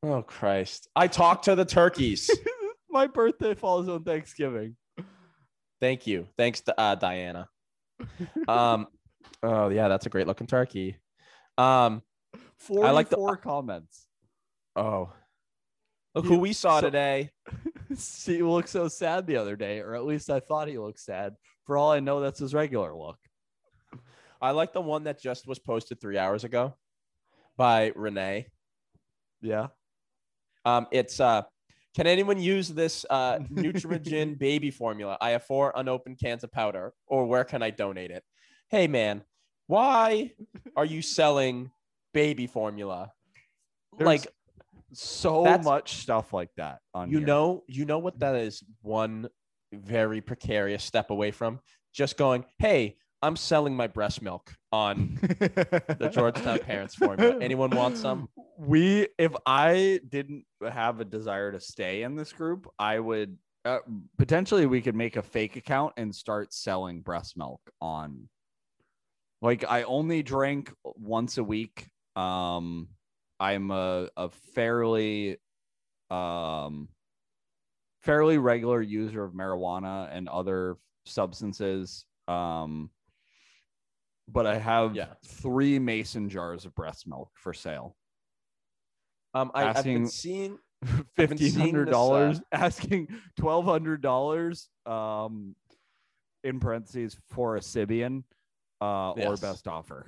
Oh, Christ. I talked to the turkeys. My birthday falls on Thanksgiving. Thank you. Thanks to uh, Diana. Um, oh, yeah, that's a great looking turkey. Um, forty-four I like the comments. Oh, look who we saw so, today. He looked so sad the other day, or at least I thought he looked sad. For all I know, that's his regular look. I like the one that just was posted three hours ago by Renee. Yeah. Um, it's uh, can anyone use this uh, Nutrigen baby formula? I have four unopened cans of powder, or where can I donate it? Hey, man, why are you selling baby formula? There's like so much stuff like that on you here. know, you know what that is one very precarious step away from just going, hey, I'm selling my breast milk on the Georgetown parents formula. Anyone want some? We, if I didn't have a desire to stay in this group, I would uh, potentially we could make a fake account and start selling breast milk on. Like I only drink once a week. Um, I'm a, a fairly, um, fairly regular user of marijuana and other substances. Um, but I have yeah. three mason jars of breast milk for sale. Um, I, I've been seeing fifteen hundred dollars, asking twelve hundred dollars um, in parentheses for a Sybian uh, yes. or best offer.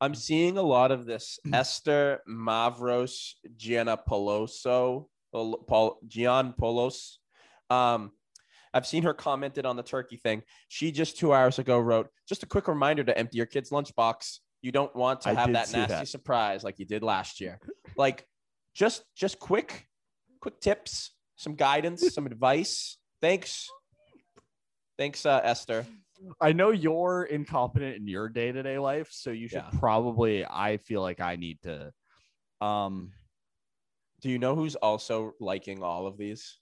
I'm seeing a lot of this Esther Mavros Giannopoulos. Giannopoulos. Um, I've seen her commented on the turkey thing. She just two hours ago wrote, just a quick reminder to empty your kid's lunchbox. You don't want to have that nasty that. surprise like you did last year. Like, just just quick, quick tips, some guidance, some advice. Thanks. Thanks, uh, Esther. I know you're incompetent in your day-to-day life, so you should yeah. probably, I feel like I need to. Um, Do you know who's also liking all of these?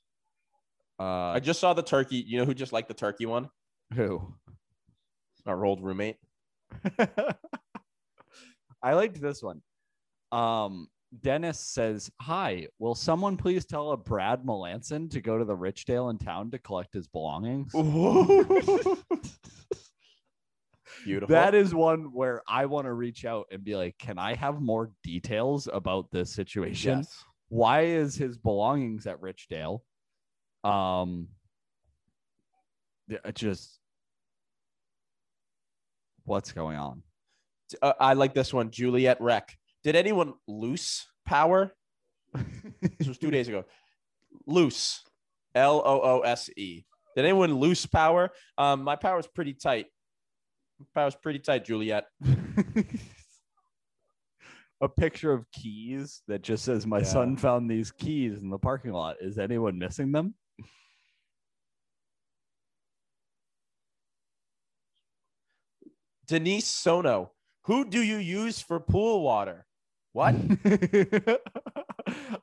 Uh, I just saw the turkey. You know who just liked the turkey one? Who? Our old roommate. I liked this one. Um, Dennis says, hi, will someone please tell a Brad Melanson to go to the Richdale in town to collect his belongings? Beautiful. That is one where I want to reach out and be like, can I have more details about this situation? Yes. Why is his belongings at Richdale? Um, just what's going on? Uh, I like this one. Juliet Rec. Did anyone lose power? This was two days ago. Loose. L O O S E. Did anyone lose power? Um, my power is pretty tight. My power is pretty tight, Juliet. A picture of keys that just says, my yeah. son found these keys in the parking lot. Is anyone missing them? Denise Sono. Who do you use for pool water? What?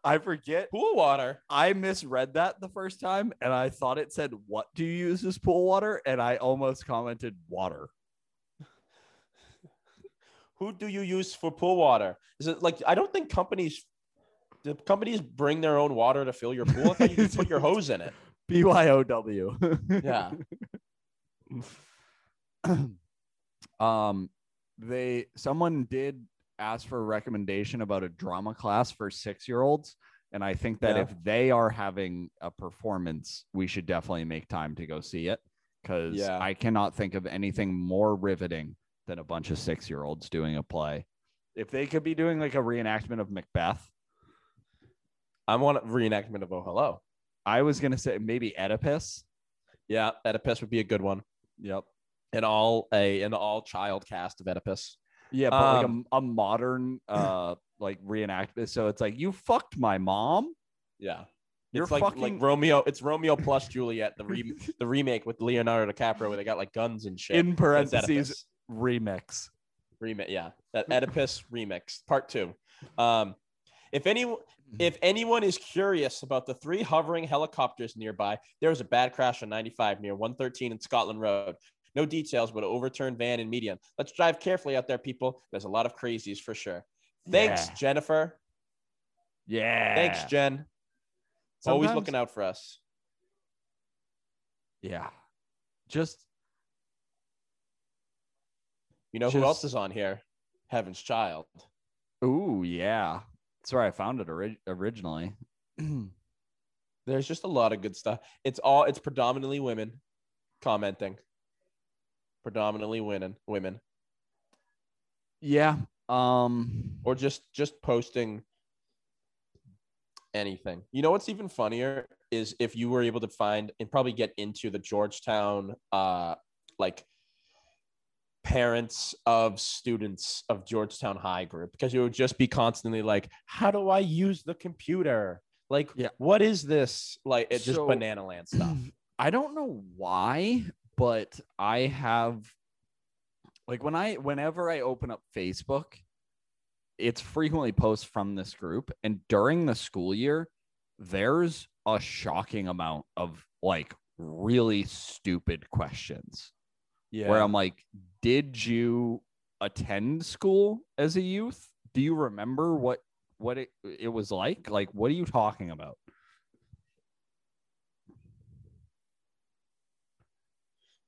I forget. Pool water. I misread that the first time, and I thought it said, what do you use as pool water? And I almost commented, water. Who do you use for pool water? Is it like, I don't think companies, do companies bring their own water to fill your pool? I thought you just put your hose in it. B Y O W. Yeah. um, they, someone did ask for a recommendation about a drama class for six-year-olds, and I think that yeah. if they are having a performance, we should definitely make time to go see it, because yeah. I cannot think of anything more riveting than a bunch of six-year-olds doing a play. If they could be doing like a reenactment of Macbeth. I want a reenactment of Oh Hello. I was gonna say maybe Oedipus. Yeah, Oedipus would be a good one. Yep. An all a an all child cast of Oedipus. Yeah, but um, like a, a modern uh like reenactment. So it's like, you fucked my mom. Yeah, you're it's like, fucking like Romeo. It's Romeo plus Juliet, the re- the remake with Leonardo DiCaprio, where they got like guns and shit. In parentheses, remix, remix. Yeah, that Oedipus remix part two. Um, if anyone if anyone is curious about the three hovering helicopters nearby, there was a bad crash on ninety-five near one thirteen in Scotland Road. No details, but an overturned van and median. Let's drive carefully out there, people. There's a lot of crazies for sure. Thanks, yeah. Jennifer. Yeah. Thanks, Jen. Sometimes, always looking out for us. Yeah. Just. You know just, who else is on here? Heaven's Child. Ooh, yeah. That's where I found it ori- originally. There's just a lot of good stuff. It's all. It's predominantly women commenting. Predominantly women, women. Yeah. Um, or just just posting anything. You know what's even funnier is if you were able to find and probably get into the Georgetown, uh, like parents of students of Georgetown High group, because it would just be constantly like, how do I use the computer? Like, yeah. what is this? Like, it's just so, banana land stuff. I don't know why. But I have, like, when I, whenever I open up Facebook, it's frequently posts from this group. And during the school year, there's a shocking amount of, like, really stupid questions. Yeah. Where I'm like, did you attend school as a youth? Do you remember what, what it, it was like? Like, what are you talking about?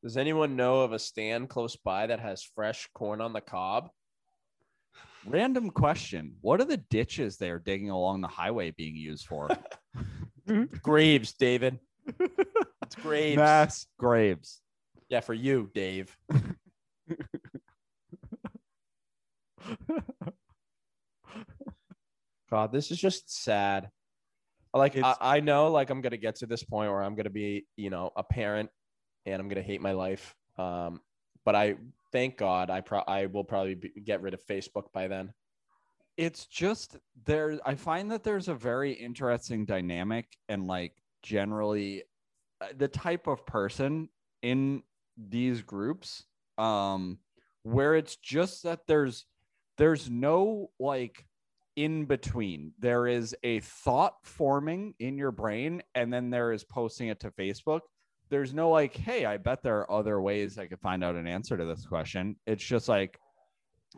Does anyone know of a stand close by that has fresh corn on the cob? Random question. What are the ditches they're digging along the highway being used for? Graves, David. It's graves. Mass graves. Yeah, for you, Dave. God, this is just sad. Like, I, I know, like, I'm going to get to this point where I'm going to be, you know, a parent and I'm going to hate my life. Um, but I thank God I pro- I will probably be, get rid of Facebook by then. It's just there. I find that there's a very interesting dynamic and like generally the type of person in these groups um, where it's just that there's there's no like in between. There is a thought forming in your brain and then there is posting it to Facebook. There's no like, hey, I bet there are other ways I could find out an answer to this question. It's just like,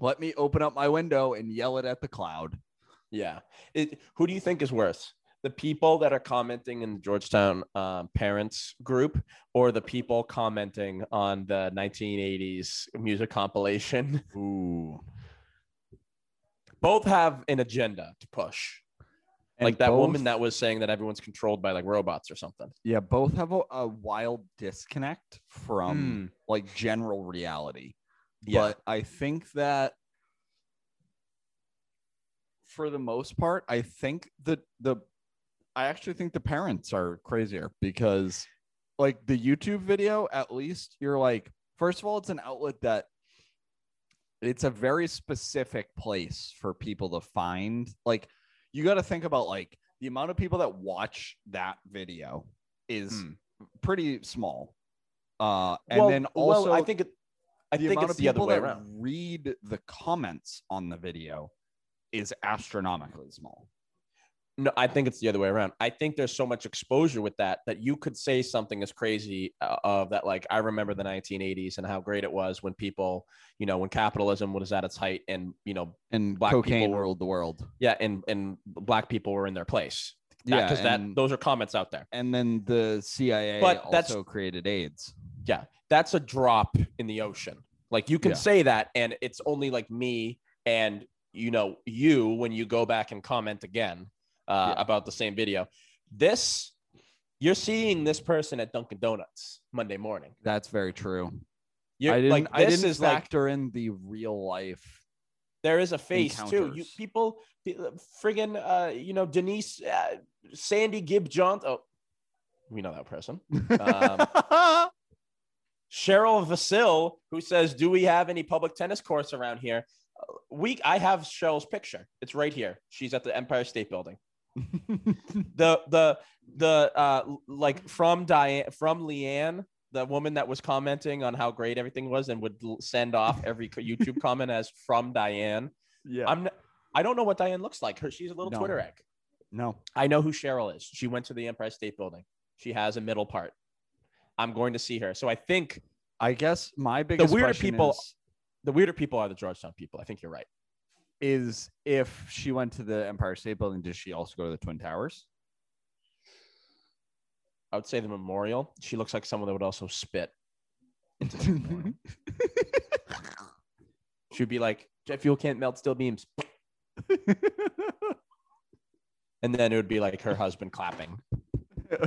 let me open up my window and yell it at the cloud. Yeah. It, who do you think is worse? The people that are commenting in the Georgetown um, parents group or the people commenting on the nineteen eighties music compilation? Ooh. Both have an agenda to push. And like that both, woman that was saying that everyone's controlled by like robots or something. Yeah, both have a, a wild disconnect from mm. like general reality. Yeah. But I think that for the most part, I think that the I actually think the parents are crazier because like the YouTube video, at least you're like, first of all, it's an outlet that it's a very specific place for people to find like. You got to think about like the amount of people that watch that video is mm. pretty small. Uh, and well, then also, well, I think it, I the think amount it's of the other way around. Read the comments on the video is astronomically small. No, I think it's the other way around. I think there's so much exposure with that that you could say something as crazy uh, of that. Like, I remember the nineteen eighties and how great it was when people, you know, when capitalism was at its height and, you know, and black cocaine people ruled the world. Yeah. And and black people were in their place. That, yeah. Because that those are comments out there. And then the C I A but also that's, created AIDS. Yeah. That's a drop in the ocean. Like, you can yeah. say that and it's only like me and, you know, you when you go back and comment again. Uh, yeah. About the same video. This, you're seeing this person at Dunkin' Donuts Monday morning. That's very true. You're, I didn't, like, I didn't is factor like, in the real life. There is a face too. You people, friggin', uh, you know, Denise, uh, Sandy Gibb Johnson. Oh, we know that person. Um, Cheryl Vassil, who says, "Do we have any public tennis courts around here?" We, I have Cheryl's picture. It's right here. She's at the Empire State Building. the the the uh like from Diane from Leanne, the woman that was commenting on how great everything was and would send off every YouTube comment as from Diane. Yeah, I'm. I don't know what Diane looks like. Her, she's a little no. Twitter egg. No, I know who Cheryl is. She went to the Empire State Building. She has a middle part. I'm going to see her. So I think. I guess my biggest the weirder people, is... the weirder people are the Georgetown people. I think you're right. Is if she went to the Empire State Building, does she also go to the Twin Towers? I would say the Memorial. She looks like someone that would also spit into the Memorial. She would be like, jet fuel can't melt steel beams. And then it would be like her husband clapping.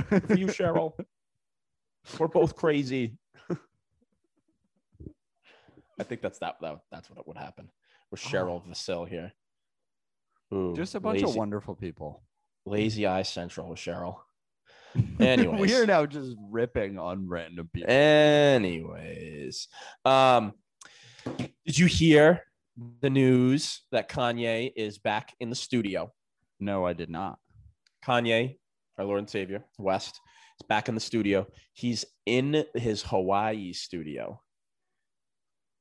For you, Cheryl. We're both crazy. I think that's that, that. That's what would happen. Or Cheryl oh. Vassil here. Ooh, just a bunch lazy, of wonderful people. Lazy Eye Central with Cheryl. Anyways. We are now just ripping on random people. Anyways. Um, did you hear the news that Kanye is back in the studio? No, I did not. Kanye, our Lord and Savior, West, is back in the studio. He's in his Hawaii studio.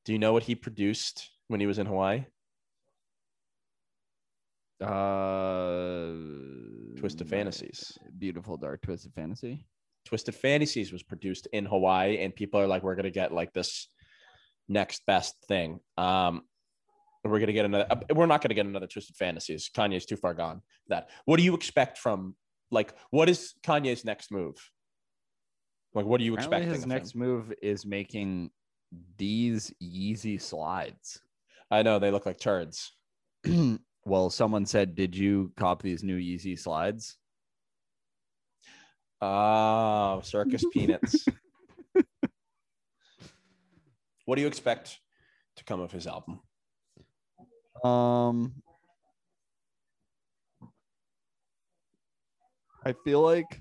Do you know what he produced? When he was in Hawaii? Uh, Twisted Fantasies. Beautiful Dark Twisted Fantasy. Twisted Fantasies was produced in Hawaii, and people are like, we're going to get like this next best thing. Um, we're going to get another, we're not going to get another Twisted Fantasies. Kanye's too far gone for that. What do you expect from, like, what is Kanye's next move? Like, what do you expect? His next him? move is making these Yeezy slides. I know they look like turds. Well, someone said, "Did you cop these new Yeezy slides?" Ah, uh, circus peanuts. What do you expect to come of his album? Um, I feel like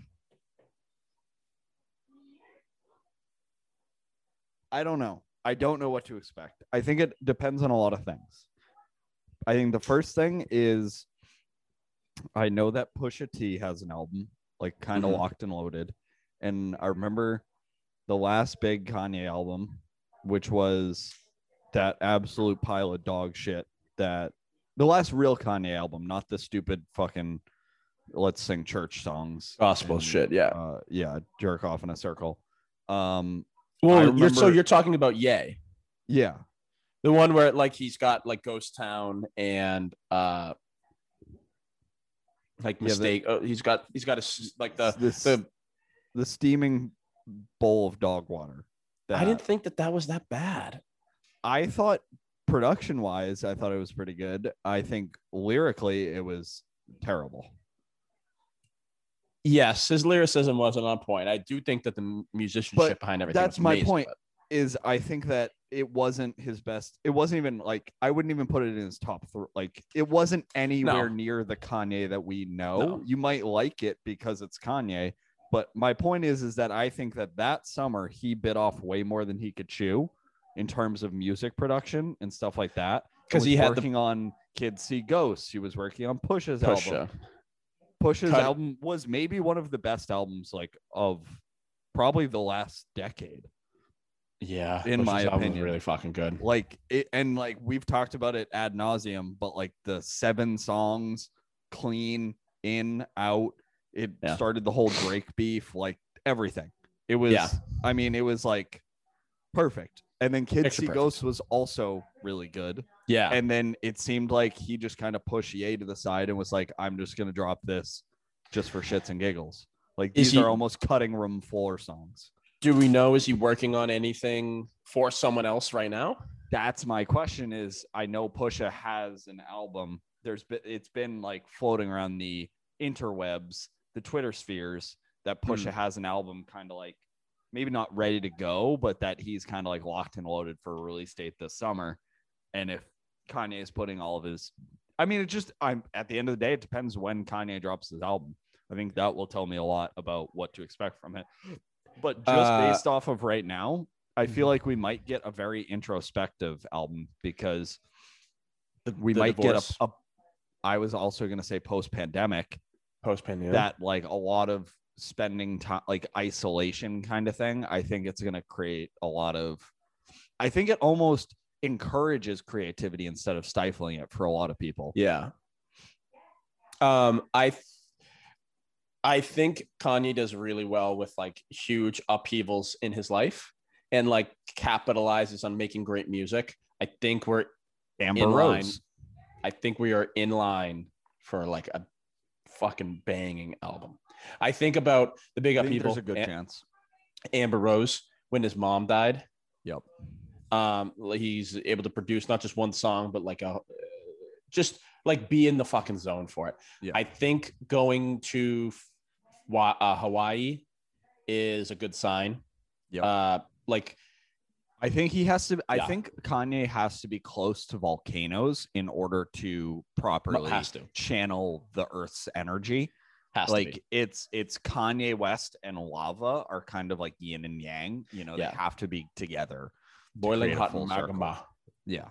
I don't know. I don't know what to expect. I think it depends on a lot of things. I think the first thing is I know that Pusha T has an album, like kind of mm-hmm. locked and loaded. And I remember the last big Kanye album, which was that absolute pile of dog shit that the last real Kanye album, not the stupid fucking let's sing church songs. Gospel and, shit. Yeah. Uh, yeah. Jerk off in a circle. Um, Well, remember, you're, so you're talking about Ye. Yeah. The one where like he's got like Ghost Town and uh like Mistake. Yeah, the, oh, he's got he's got a, like the this, the the steaming bowl of dog water. That, I didn't think that that was that bad. I thought production wise, I thought it was pretty good. I think lyrically it was terrible. Yes, his lyricism wasn't on point. I do think that the musicianship but behind everything. That's was amazing, my point. But... Is I think that it wasn't his best. It wasn't even like I wouldn't even put it in his top three. Like it wasn't anywhere no. near the Kanye that we know. No. You might like it because it's Kanye, but my point is, is that I think that that summer he bit off way more than he could chew in terms of music production and stuff like that. Because he had working the... on Kids See Ghosts. He was working on Pusha's Pusha. album. Pusha's Cut. album was maybe one of the best albums, like of probably the last decade. Yeah, in Pusha's my opinion, really fucking good. Like, it, and like we've talked about it ad nauseum, but like the seven songs, clean in out, it yeah. started the whole Drake beef, like everything. It was, yeah. I mean, it was like perfect. And then Kids See Ghosts was also really good. Yeah. And then it seemed like he just kind of pushed Ye to the side and was like, I'm just going to drop this just for shits and giggles. Like these he, are almost cutting room floor songs. Do we know, is he working on anything for someone else right now? That's my question is, I know Pusha has an album. There's been, it's been like floating around the interwebs, the Twitter spheres that Pusha mm. has an album kind of like, maybe not ready to go, but that he's kind of like locked and loaded for a release date this summer. And if Kanye is putting all of his, I mean, it just, I'm at the end of the day, it depends when Kanye drops his album. I think that will tell me a lot about what to expect from it. But just uh, based off of right now, I feel like we might get a very introspective album because the, we the might divorce. get a, a, I was also going to say post-pandemic. Post-pandemic. That like a lot of spending time like isolation kind of thing. I think it's going to create a lot of, I think it almost encourages creativity instead of stifling it for a lot of people. Yeah. Um, I, th- I think Kanye does really well with like huge upheavals in his life and like capitalizes on making great music. I think we're Amber in Rose. line. I think we are in line for like a fucking banging album. I think about the big upheaval. There's a good Am- chance. Amber Rose, when his mom died. Yep. Um, he's able to produce not just one song, but like a, just like be in the fucking zone for it. Yeah. I think going to uh, Hawaii is a good sign. Yeah. Uh, like, I think he has to. I yeah. think Kanye has to be close to volcanoes in order to properly has to. channel the Earth's energy. Has like it's it's Kanye West and lava are kind of like yin and yang, you know. Yeah. They have to be together, boiling to hot magma. Yeah.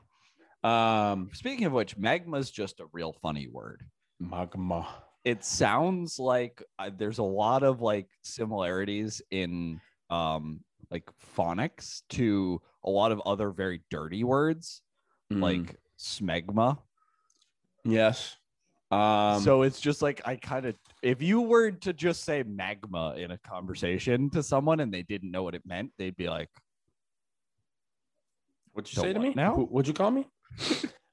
Um speaking of which, magma is just a real funny word. Magma, it sounds like uh, there's a lot of like similarities in um like phonics to a lot of other very dirty words. Mm. Like smegma. Yes. Um, so it's just like I kind of, if you were to just say magma in a conversation to someone and they didn't know what it meant, they'd be like, "What'd you say to me now? What'd you call me?"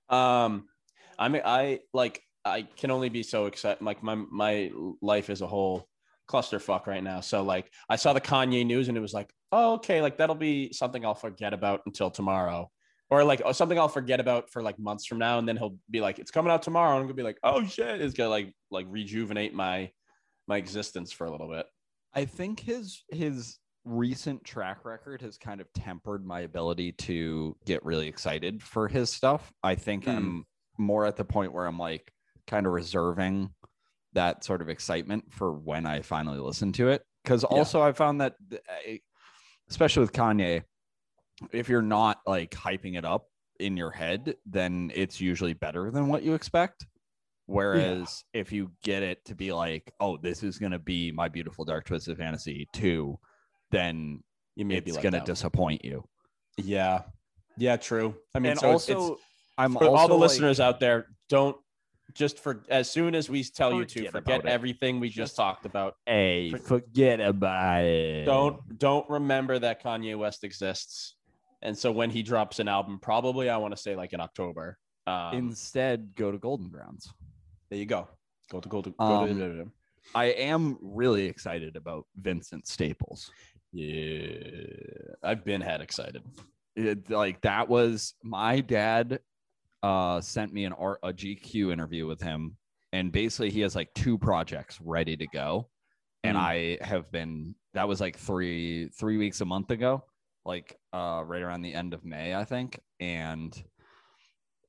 um, I mean, I like I can only be so excited. Like my my life as a whole clusterfuck right now. So like I saw the Kanye news and it was like, oh, okay, like that'll be something I'll forget about until tomorrow. Or like oh, something I'll forget about for like months from now. And then he'll be like, it's coming out tomorrow. And I'm gonna be like, oh shit. It's gonna like like rejuvenate my my existence for a little bit. I think his his recent track record has kind of tempered my ability to get really excited for his stuff. I think mm. I'm more at the point where I'm like kind of reserving that sort of excitement for when I finally listen to it. Because also yeah. I found that, especially with Kanye, if you're not like hyping it up in your head, then it's usually better than what you expect. Whereas yeah. if you get it to be like, oh, this is going to be My Beautiful Dark Twisted Fantasy two, then you may it's like going to disappoint you. Yeah. Yeah, true. I mean, and so also, it's, I'm for also all the like, listeners out there, don't just for as soon as we tell you to forget everything we just, just talked about. Hey, for, forget about it. Don't don't remember that Kanye West exists. And so when he drops an album, probably I want to say like in October. Um, Instead, go to Golden Grounds. There you go. Go to Golden. Um, go to, I am really excited about Vincent Staples. Yeah, I've been had excited. It, like that was my dad. Uh, sent me an art a G Q interview with him, and basically he has like two projects ready to go, and mm. I have been that was like three three weeks a month ago, like uh, right around the end of May, I think, and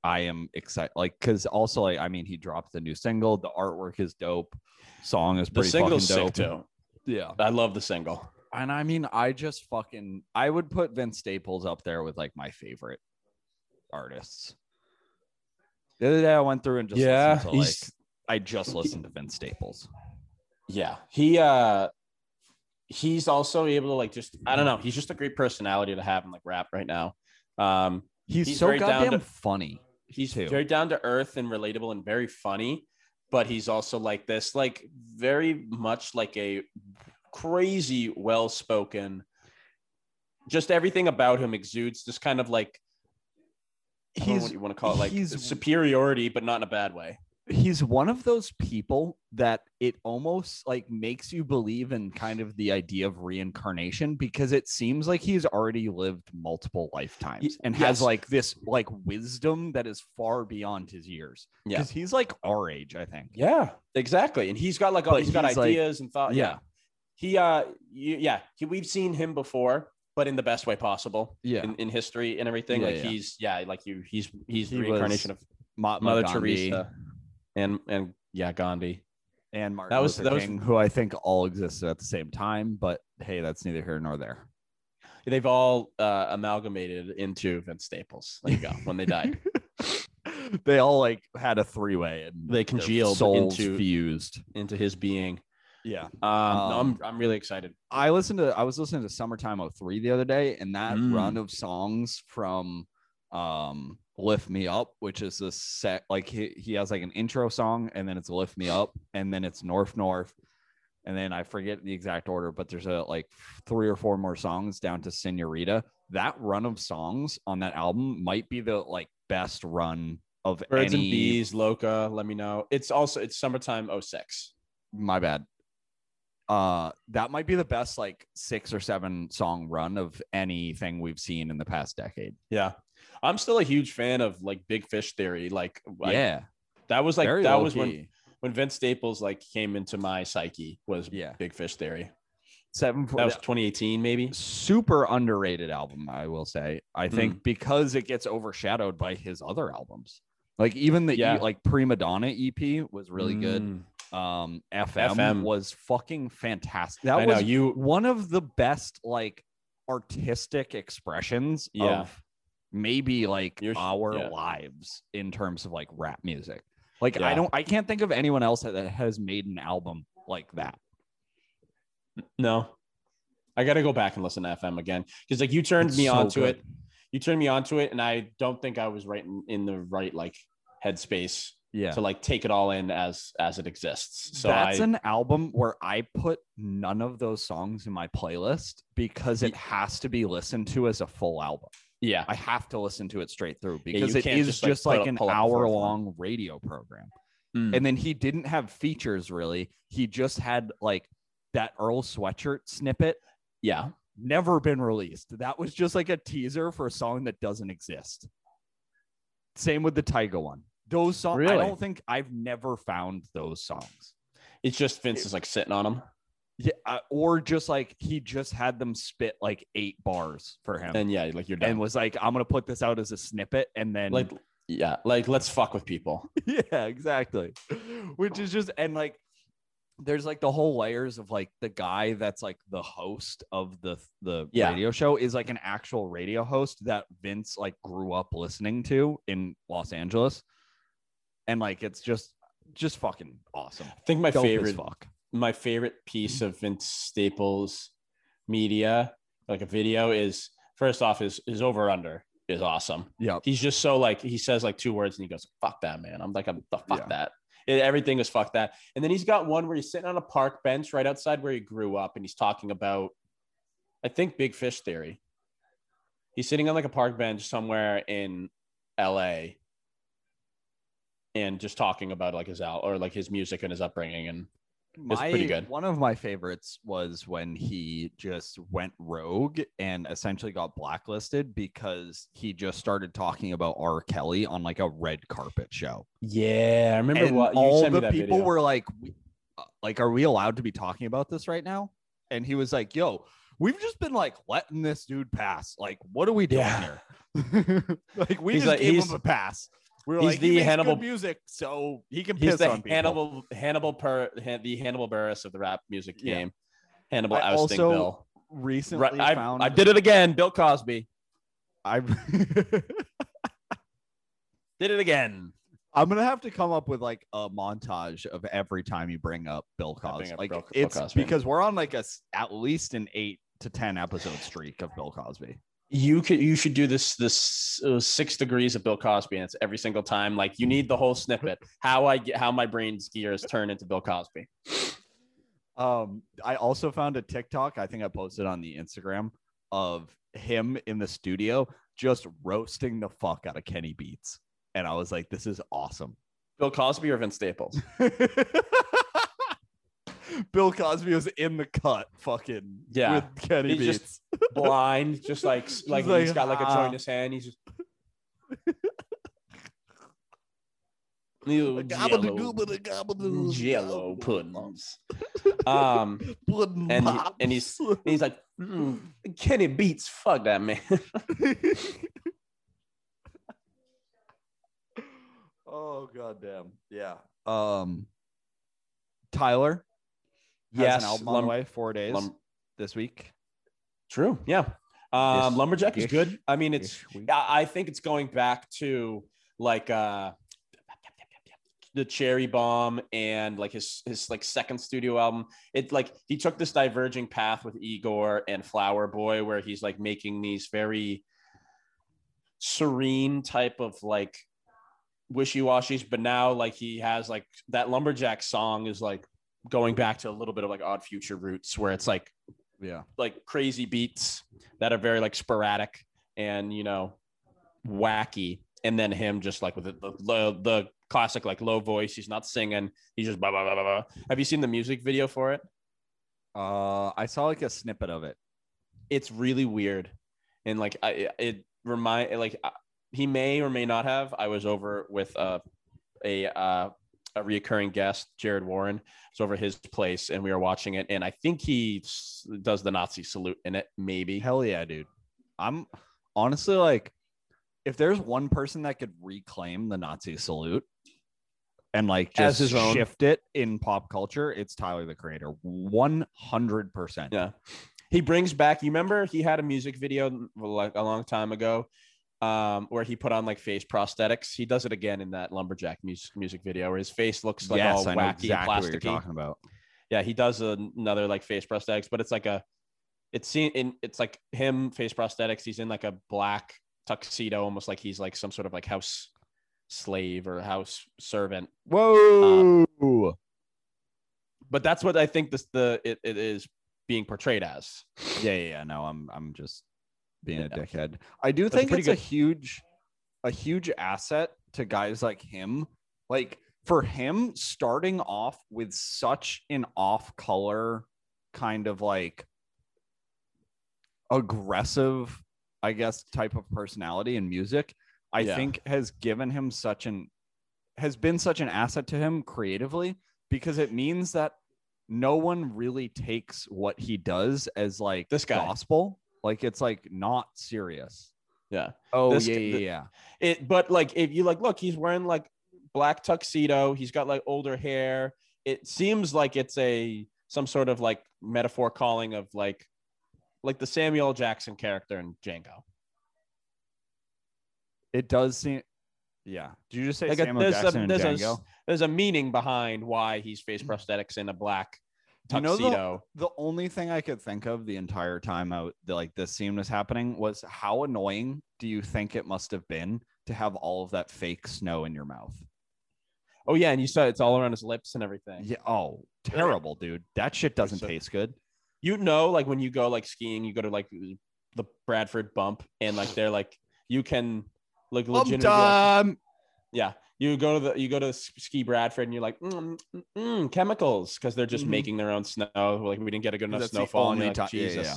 I am excited, like because also like I mean he dropped the new single, the artwork is dope, song is pretty fucking dope. The single's sick too. Yeah, I love the single, and I mean I just fucking I would put Vince Staples up there with like my favorite artists. The other day I went through and just yeah, listened to, like, I just listened to Vince Staples. Yeah, he uh, he's also able to like just I don't know. He's just a great personality to have in like rap right now. Um, he's, he's so very goddamn down to, funny. He's too. very down to earth and relatable and very funny. But he's also like this, like very much like a crazy, well spoken. Just everything about him exudes this kind of like. I don't he's know what you want to call it, like he's, superiority, but not in a bad way. He's one of those people that it almost like makes you believe in kind of the idea of reincarnation, because it seems like he's already lived multiple lifetimes and yes. has like this like wisdom that is far beyond his years. Yeah, because he's like our age, I think. Yeah, exactly. And he's got like all but he's got he's ideas like, and thought. Yeah, he uh, you, yeah, he, we've seen him before. But in the best way possible, yeah. In, in history and everything, yeah, like yeah. he's, yeah, like you, he's, he's he reincarnation of Mahatma Mother Gandhi. Teresa, and and yeah, Gandhi, and Martin that was, Luther that King, was, who I think all existed at the same time. But hey, that's neither here nor there. They've all uh, amalgamated into Vince Staples. There you go. When they died, they all like had a three-way, and they congealed into fused into his being. Yeah, um, um, no, I'm I'm really excited. I listened to I was listening to Summertime oh three the other day, and that mm. run of songs from um, Lift Me Up, which is a set like he, he has like an intro song, and then it's Lift Me Up, and then it's North North, and then I forget the exact order, but there's a like three or four more songs down to Senorita. That run of songs on that album might be the like best run of Birds any... and Bees, Loca, Let Me Know. It's also it's Summertime oh six. My bad. Uh, that might be the best like six or seven song run of anything we've seen in the past decade. Yeah, I'm still a huge fan of like Big Fish Theory. Like, like yeah, that was like Very that was key. when when Vince Staples like came into my psyche was yeah. Big Fish Theory. Seven that was twenty eighteen maybe. Super underrated album, I will say. I think mm. because it gets overshadowed by his other albums. Like even the yeah. e, like Prima Donna E P was really mm. good. um F M, F M was fucking fantastic. That I was know, you one of the best like artistic expressions yeah. of maybe like You're, our yeah. lives in terms of like rap music. Like yeah. I don't I can't think of anyone else that has made an album like that. No. I got to go back and listen to F M again, cuz like you turned it's me so onto good. it. You turned me onto it, and I don't think I was right in, in the right like headspace. Yeah. To like take it all in as as it exists. So that's I, an album where I put none of those songs in my playlist because it has to be listened to as a full album. Yeah. I have to listen to it straight through because yeah, it is just, just like, like an hour long radio program. Mm. And then he didn't have features really. He just had like that Earl Sweatshirt snippet. Yeah. Never been released. That was just like a teaser for a song that doesn't exist. Same with the Tyga one. Those songs, really? I don't think I've never found those songs. It's just Vince it, is like sitting on them. Yeah, uh, or just like he just had them spit like eight bars for him. And yeah, like you're done. And was like, I'm going to put this out as a snippet. And then like, yeah, like let's fuck with people. Yeah, exactly. Which is just, and like, there's like the whole layers of like the guy that's like the host of the the yeah. radio show is like an actual radio host that Vince like grew up listening to in Los Angeles. And like, it's just, just fucking awesome. I think my Dope favorite, fuck. my favorite piece of Vince Staples media, like a video is first off is, is over under is awesome. Yeah. He's just so like, he says like two words and he goes, fuck that, man. I'm like, I'm the fuck yeah. that. It, everything is fuck that. And then he's got one where he's sitting on a park bench right outside where he grew up. And he's talking about, I think, Big Fish Theory. He's sitting on like a park bench somewhere in L A and just talking about like his out or like his music and his upbringing. And it's pretty good. One of my favorites was when he just went rogue and essentially got blacklisted because he just started talking about R. Kelly on like a red carpet show. Yeah, I remember and what you all sent the me that people video. were like, like, are we allowed to be talking about this right now? And he was like, yo, we've just been like letting this dude pass. Like, what are we doing yeah. here? like, we he's just like, gave him a pass. We were he's like, the he Hannibal music, so he can piss on people. Hannibal, Hannibal, per, Han, the Hannibal Buress of the rap music game. Yeah. Hannibal I ousting also Bill. Recently, I, found I, I did it again. Bill Cosby. I did it again. I'm gonna have to come up with like a montage of every time you bring up Bill Cosby. Up like Bill, it's Bill Cosby. Because we're on like a at least an eight to ten episode streak of Bill Cosby. You could, you should do this, this uh, six degrees of Bill Cosby. And it's every single time. Like you need the whole snippet, how I get, how my brain's gears turn into Bill Cosby. Um, I also found a TikTok. I think I posted on the Instagram of him in the studio, just roasting the fuck out of Kenny Beats. And I was like, this is awesome. Bill Cosby or Vince Staples? Bill Cosby was in the cut, fucking yeah. with Kenny he's Beats. Just blind, just like like he's, like, he's got like a joint in his hand. He's just. Yellow, yellow, yellow puddings. Um, pudding and, he, and he's and he's like mm, Kenny Beats. Fuck that man. Oh goddamn! Yeah. Um, Tyler. Yes, has an album on the way, four days lum- this week. True. Yeah. Um, ish, Lumberjack ish, is good. I mean, it's, I think it's going back to like uh, the Cherry Bomb and like his, his like second studio album. It like, he took this diverging path with Igor and Flower Boy where he's like making these very serene type of like wishy-washies. But now like he has like that Lumberjack song is like, going back to a little bit of like Odd Future roots where it's like, yeah, like crazy beats that are very like sporadic and, you know, wacky. And then him just like with the, the, the classic, like low voice, he's not singing. He's just blah, blah, blah, blah, blah. Have you seen the music video for it? Uh, I saw like a snippet of it. It's really weird. And like, I, it remind like I, he may or may not have, I was over with uh, a, uh, a reoccurring guest, Jared Warren. It's over his place and we were watching it. And I think he does the Nazi salute in it. Maybe. Hell yeah, dude. I'm honestly like, if there's one person that could reclaim the Nazi salute and like just As his shift own. it in pop culture, it's Tyler, the Creator. one hundred percent. Yeah. He brings back, you remember he had a music video like a long time ago um where he put on like face prosthetics. He does it again in that Lumberjack music music video where his face looks like yes, all I wacky know exactly plasticky. What you're talking about. Yeah, he does another like face prosthetics, but it's like a it's seen in it's like him face prosthetics. He's in like a black tuxedo, almost like he's like some sort of like house slave or house servant. Whoa. Um, but that's what I think this the it, it is being portrayed as. Yeah, yeah, yeah. No, I'm I'm just being yeah. a dickhead. I do think it's, it's a huge a huge asset to guys like him, like for him starting off with such an off color kind of like aggressive, I guess, type of personality in music, I yeah. think has given him such an, has been such an asset to him creatively, because it means that no one really takes what he does as like this guy. Gospel. Like it's like not serious. Yeah. Oh this, yeah, the, yeah, yeah. It, but like if you like, look, he's wearing like black tuxedo. He's got like older hair. It seems like it's a some sort of like metaphor calling of like, like the Samuel Jackson character in Django. It does seem. Yeah. Did you just say like Samuel a, Jackson a, there's in Django? A, there's a meaning behind why he's face prosthetics in a black tuxedo. You know, the, the only thing I could think of the entire time I like this scene was happening was how annoying do you think it must have been to have all of that fake snow in your mouth? Oh yeah, and you saw it's all around his lips and everything. Yeah. Oh, terrible, dude. That shit doesn't so, taste good. You know, like when you go like skiing, you go to like the Bradford bump, and like they're like you can like legitimately. Like, yeah, you go to the you go to ski Bradford, and you're like mm, mm, mm, chemicals, because they're just mm-hmm. making their own snow. Like we didn't get a good enough That's snowfall. And like, Jesus. Yeah, yeah, yeah.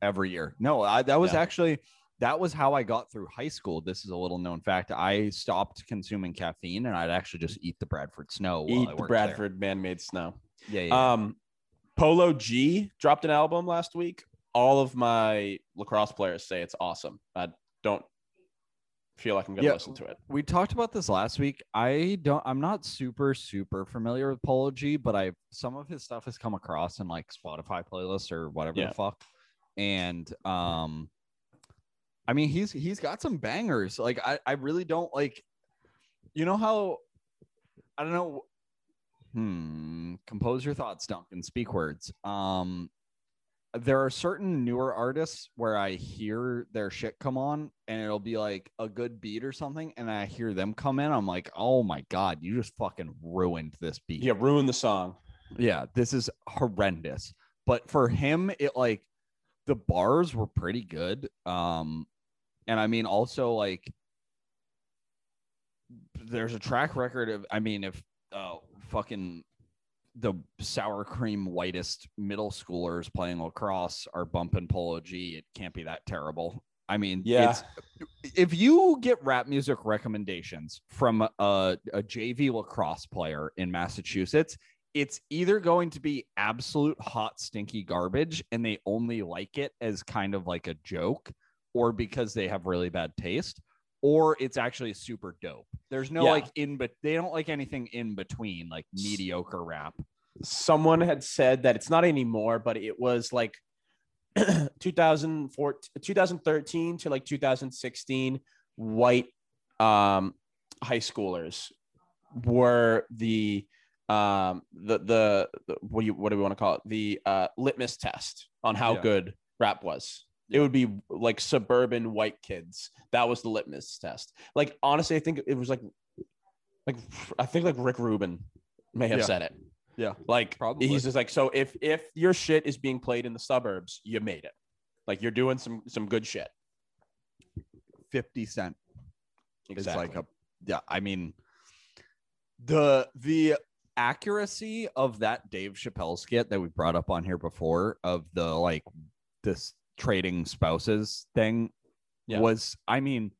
Every year. No, I, that was yeah. actually. That was how I got through high school. This is a little known fact. I stopped consuming caffeine, and I'd actually just eat the Bradford snow. While eat I the Bradford there. Man-made snow. Yeah, yeah. Um, Polo G dropped an album last week. All of my lacrosse players say it's awesome. I don't feel like I'm going to yeah, listen to it. We talked about this last week. I don't. I'm not super super familiar with Polo G, but I some of his stuff has come across in like Spotify playlists or whatever yeah. the fuck, and um. I mean, he's he's got some bangers. Like, I, I really don't like, you know how, I don't know. Hmm. Compose your thoughts, Duncan. Speak words. Um, there are certain newer artists where I hear their shit come on and it'll be like a good beat or something. And I hear them come in. I'm like, oh my God, you just fucking ruined this beat. Yeah, ruined the song. Yeah, this is horrendous. But for him, it like, the bars were pretty good. Um, and I mean, also like there's a track record of, I mean, if uh, fucking the sour cream whitest middle schoolers playing lacrosse are bumping Polo G, it can't be that terrible. I mean, yeah. It's, if you get rap music recommendations from a, a J V lacrosse player in Massachusetts, it's either going to be absolute hot, stinky garbage, and they only like it as kind of like a joke or because they have really bad taste, or it's actually super dope. There's no yeah. like in, but they don't like anything in between, like mediocre rap. Someone had said that it's not anymore, but it was like twenty thirteen to like two thousand sixteen white um, high schoolers were the, um the, the the what do you what do we want to call it the uh litmus test on how yeah. good rap was. It would be like suburban white kids. That was the litmus test. Like honestly, I think it was like like I think like Rick Rubin may have yeah. said it. Yeah, like probably. He's just like, so if if your shit is being played in the suburbs, you made it. Like you're doing some some good shit. fifty cent exactly. It's like a yeah. I mean the the. accuracy of that Dave Chappelle skit that we brought up on here before of the like this trading spouses thing yeah. was, I mean,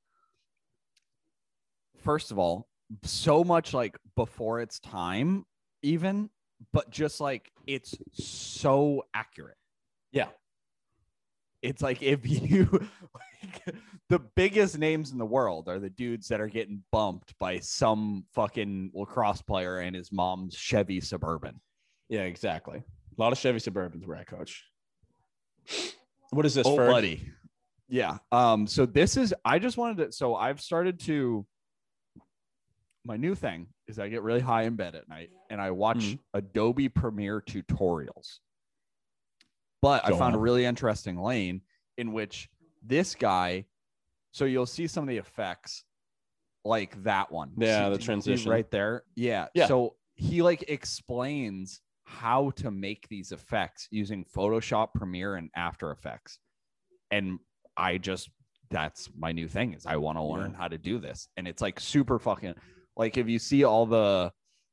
first of all, so much like before its time even, but just like it's so accurate. Yeah. It's like if you like, the biggest names in the world are the dudes that are getting bumped by some fucking lacrosse player and his mom's Chevy Suburban. Yeah, exactly. A lot of Chevy Suburbans where I coach. What is this? Oh, buddy. Yeah. Um, so this is I just wanted to. So I've started to. My new thing is I get really high in bed at night and I watch mm-hmm. Adobe Premiere tutorials. But I found a really interesting lane in which this guy, so you'll see some of the effects like that one. Yeah, the transition right there. Yeah. yeah. So he like explains how to make these effects using Photoshop, Premiere, and After Effects. And I just, that's my new thing is I want to learn yeah. how to do this. And it's like super fucking, like if you see all the,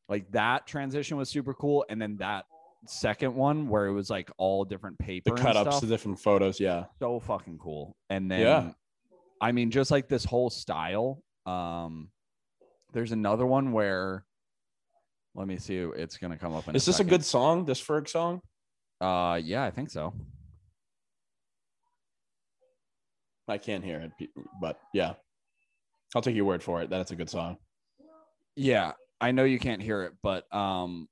like that transition was super cool. And then that second one where it was like all different paper, the cut ups to different photos. Yeah, so fucking cool. And then yeah. I mean, just like this whole style. Um, there's another one where, let me see, it's gonna come up in is a this second. A good song, this Ferg song? Uh, yeah, I think so. I can't hear it, but yeah, I'll take your word for it that it's a good song. Yeah, I know you can't hear it, but um,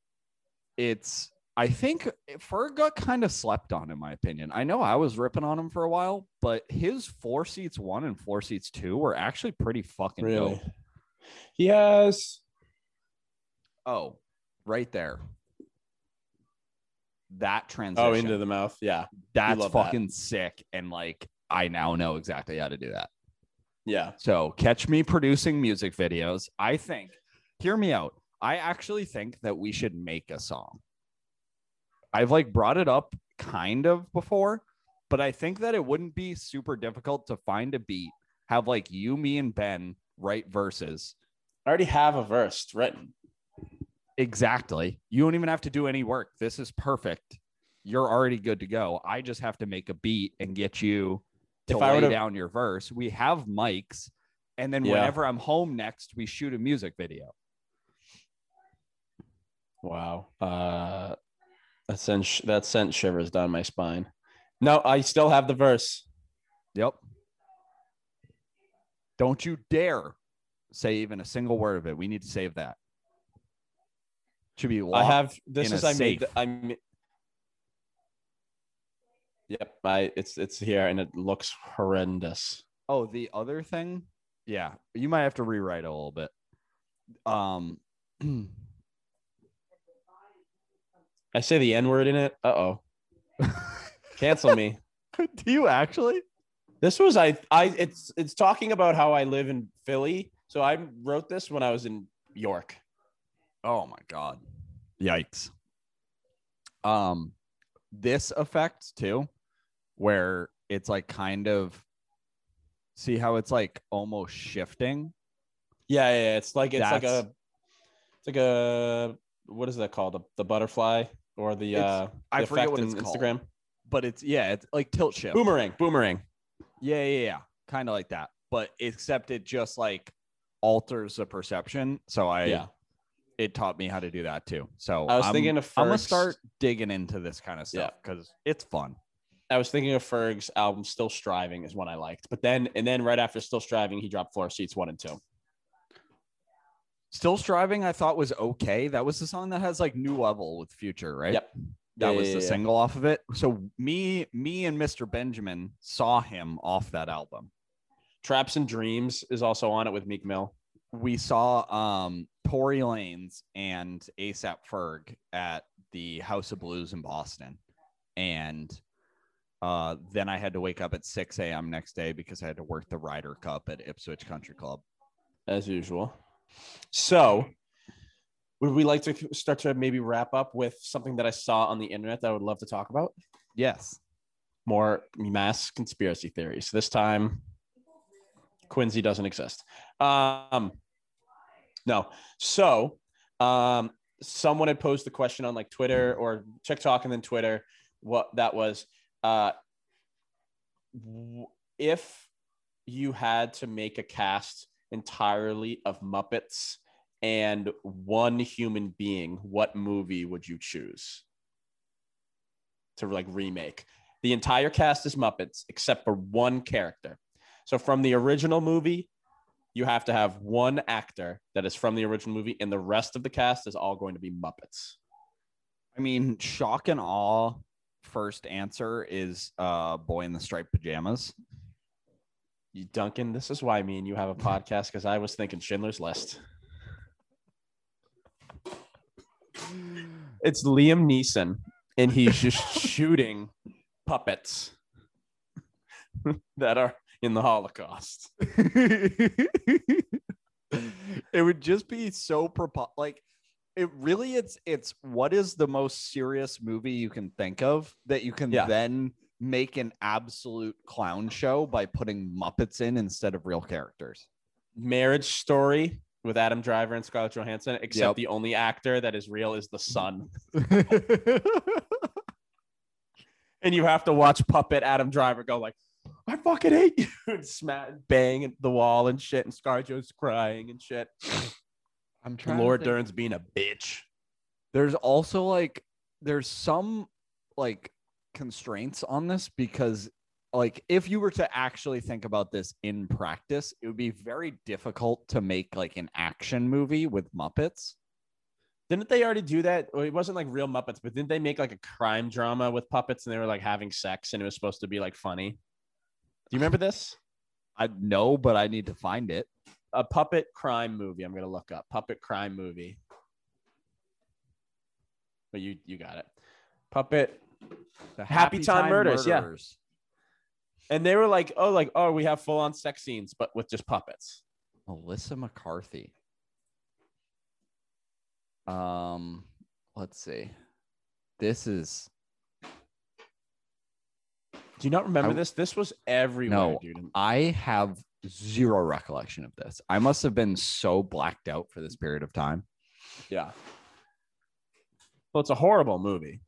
it's, I think Ferg got kind of slept on, in my opinion. I know I was ripping on him for a while, but his Floor Seats one and Floor Seats two were actually pretty fucking really? dope. He has, oh, right there, that transition. Oh, into the mouth. Yeah, that's fucking that. sick. And like, I now know exactly how to do that. Yeah. So catch me producing music videos. I think, hear me out. I actually think that we should make a song. I've like brought it up kind of before, but I think that it wouldn't be super difficult to find a beat, have like you, me, and Ben write verses. I already have a verse written. Exactly. You don't even have to do any work. This is perfect. You're already good to go. I just have to make a beat and get you to if lay down your verse. We have mics, and then yeah. whenever I'm home next, we shoot a music video. Wow. Uh, that sent sh- that sent shivers down my spine. No, I still have the verse. Yep. Don't you dare say even a single word of it. We need to save that. Should be locked. I have this in is a I safe. made the, I made, Yep, I it's it's here and it looks horrendous. Oh, the other thing? Yeah, you might have to rewrite a little bit. Um I say the N-word in it. Uh-oh. Cancel me. Do you actually? This was I I it's it's talking about how I live in Philly. So I wrote this when I was in York. Oh my God. Yikes. Um this effect too, where it's like kind of, see how it's like almost shifting? Yeah, yeah, it's like it's That's, like a it's like a what is that called? The, the butterfly or the uh the I forget what it's called. Instagram. But it's yeah, it's like tilt shift. Boomerang, boomerang. Yeah, yeah, yeah. Kind of like that. But except it just like alters the perception. So I yeah. It taught me how to do that too. So I was I'm, thinking of Ferg's, I'm gonna start digging into this kind of stuff because yeah. it's fun. I was thinking of Ferg's album "Still Striving" is one I liked, but then and then right after "Still Striving," he dropped Floor Seats one and two. "Still Striving," I thought was okay. That was the song that has like "New Level" with Future, right? Yep, that yeah, was yeah, the yeah. single off of it. So me, me and Mister Benjamin saw him off that album. "Traps and Dreams" is also on it with Meek Mill. We saw um, Tory Lanez and A$AP Ferg at the House of Blues in Boston. And uh, then I had to wake up at six a.m. next day because I had to work the Ryder Cup at Ipswich Country Club. As usual. So would we like to start to maybe wrap up with something that I saw on the internet that I would love to talk about? Yes. More mass conspiracy theories. This time, Quincy doesn't exist. Um, no. So um, someone had posed the question on like Twitter or TikTok and then Twitter. What that was, uh, if you had to make a cast entirely of Muppets and one human being, what movie would you choose to like remake? The entire cast is Muppets except for one character. So from the original movie, you have to have one actor that is from the original movie, and the rest of the cast is all going to be Muppets. I mean, shock and awe first answer is uh, Boy in the Striped Pajamas. You, Duncan, this is why me and you have a podcast, because I was thinking Schindler's List. It's Liam Neeson, and he's just shooting puppets that are in the Holocaust. It would just be so propo- like it really it's it's what is the most serious movie you can think of that you can yeah. then make an absolute clown show by putting Muppets in instead of real characters. Marriage Story with Adam Driver and Scarlett Johansson, except yep. the only actor that is real is the sun. And you have to watch puppet Adam Driver go like, I fucking hate you, and smack and bang at the wall and shit, and Scarlett Jo's crying and shit. I'm trying. Laura Dern's being a bitch. There's also like, there's some like constraints on this because like if you were to actually think about this in practice, it would be very difficult to make like an action movie with Muppets. Didn't they already do that? Well, it wasn't like real Muppets, but didn't they make like a crime drama with puppets and they were like having sex and it was supposed to be like funny? Do you remember this? I know, but I need to find it. A puppet crime movie. I'm going to look up puppet crime movie. But you, you got it. Puppet. The Happy, Happy Time, Time Murders. Murderers. Yeah. And they were like, oh, like, oh, we have full on sex scenes, but with just puppets. Melissa McCarthy. Um, let's see. This is. Do you not remember I, this? This was everywhere, no, dude. I have zero recollection of this. I must have been so blacked out for this period of time. Yeah. Well, it's a horrible movie.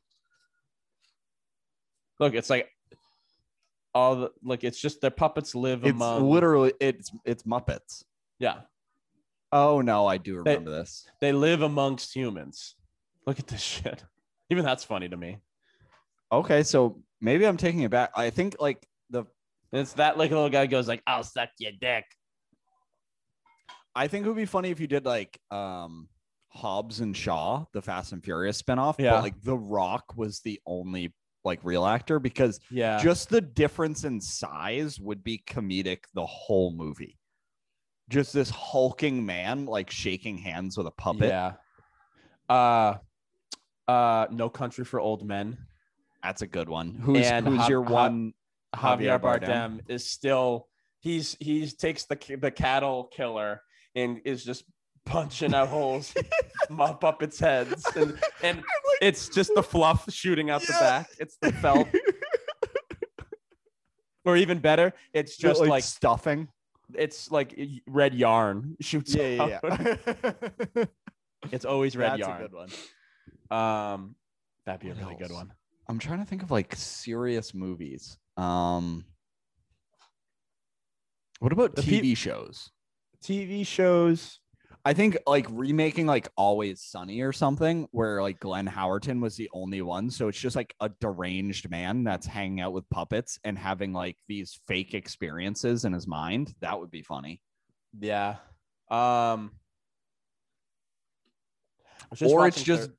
Look, it's like all the, like it's just their puppets live it's among. Literally, it's it's Muppets. Yeah. Oh no, I do remember they, this. They live amongst humans. Look at this shit. Even that's funny to me. Okay, so maybe I'm taking it back. I think like the it's that like little guy goes like, "I'll suck your dick." I think it would be funny if you did like um, Hobbs and Shaw, the Fast and Furious spinoff. Yeah, but like The Rock was the only like real actor because yeah, just the difference in size would be comedic the whole movie. Just this hulking man like shaking hands with a puppet. Yeah. Uh, uh, No Country for Old Men. That's a good one. Who's, and who's ha- your one? Ha- Javier Bardem. Bardem is still he's he takes the the cattle killer and is just punching out holes, mop up its heads, and, and like, it's just the fluff shooting out yeah. the back. It's the felt, or even better, it's just like, like stuffing. It's like red yarn shoots. Yeah, yeah, yeah. It's always red That's yarn. That's a good one. Um, that'd be what a really else? good one. I'm trying to think of like serious movies. Um, what about the T V pe- shows? T V shows. I think like remaking like Always Sunny or something where like Glenn Howerton was the only one. So it's just like a deranged man that's hanging out with puppets and having like these fake experiences in his mind. That would be funny. Yeah. Um, or it's just through.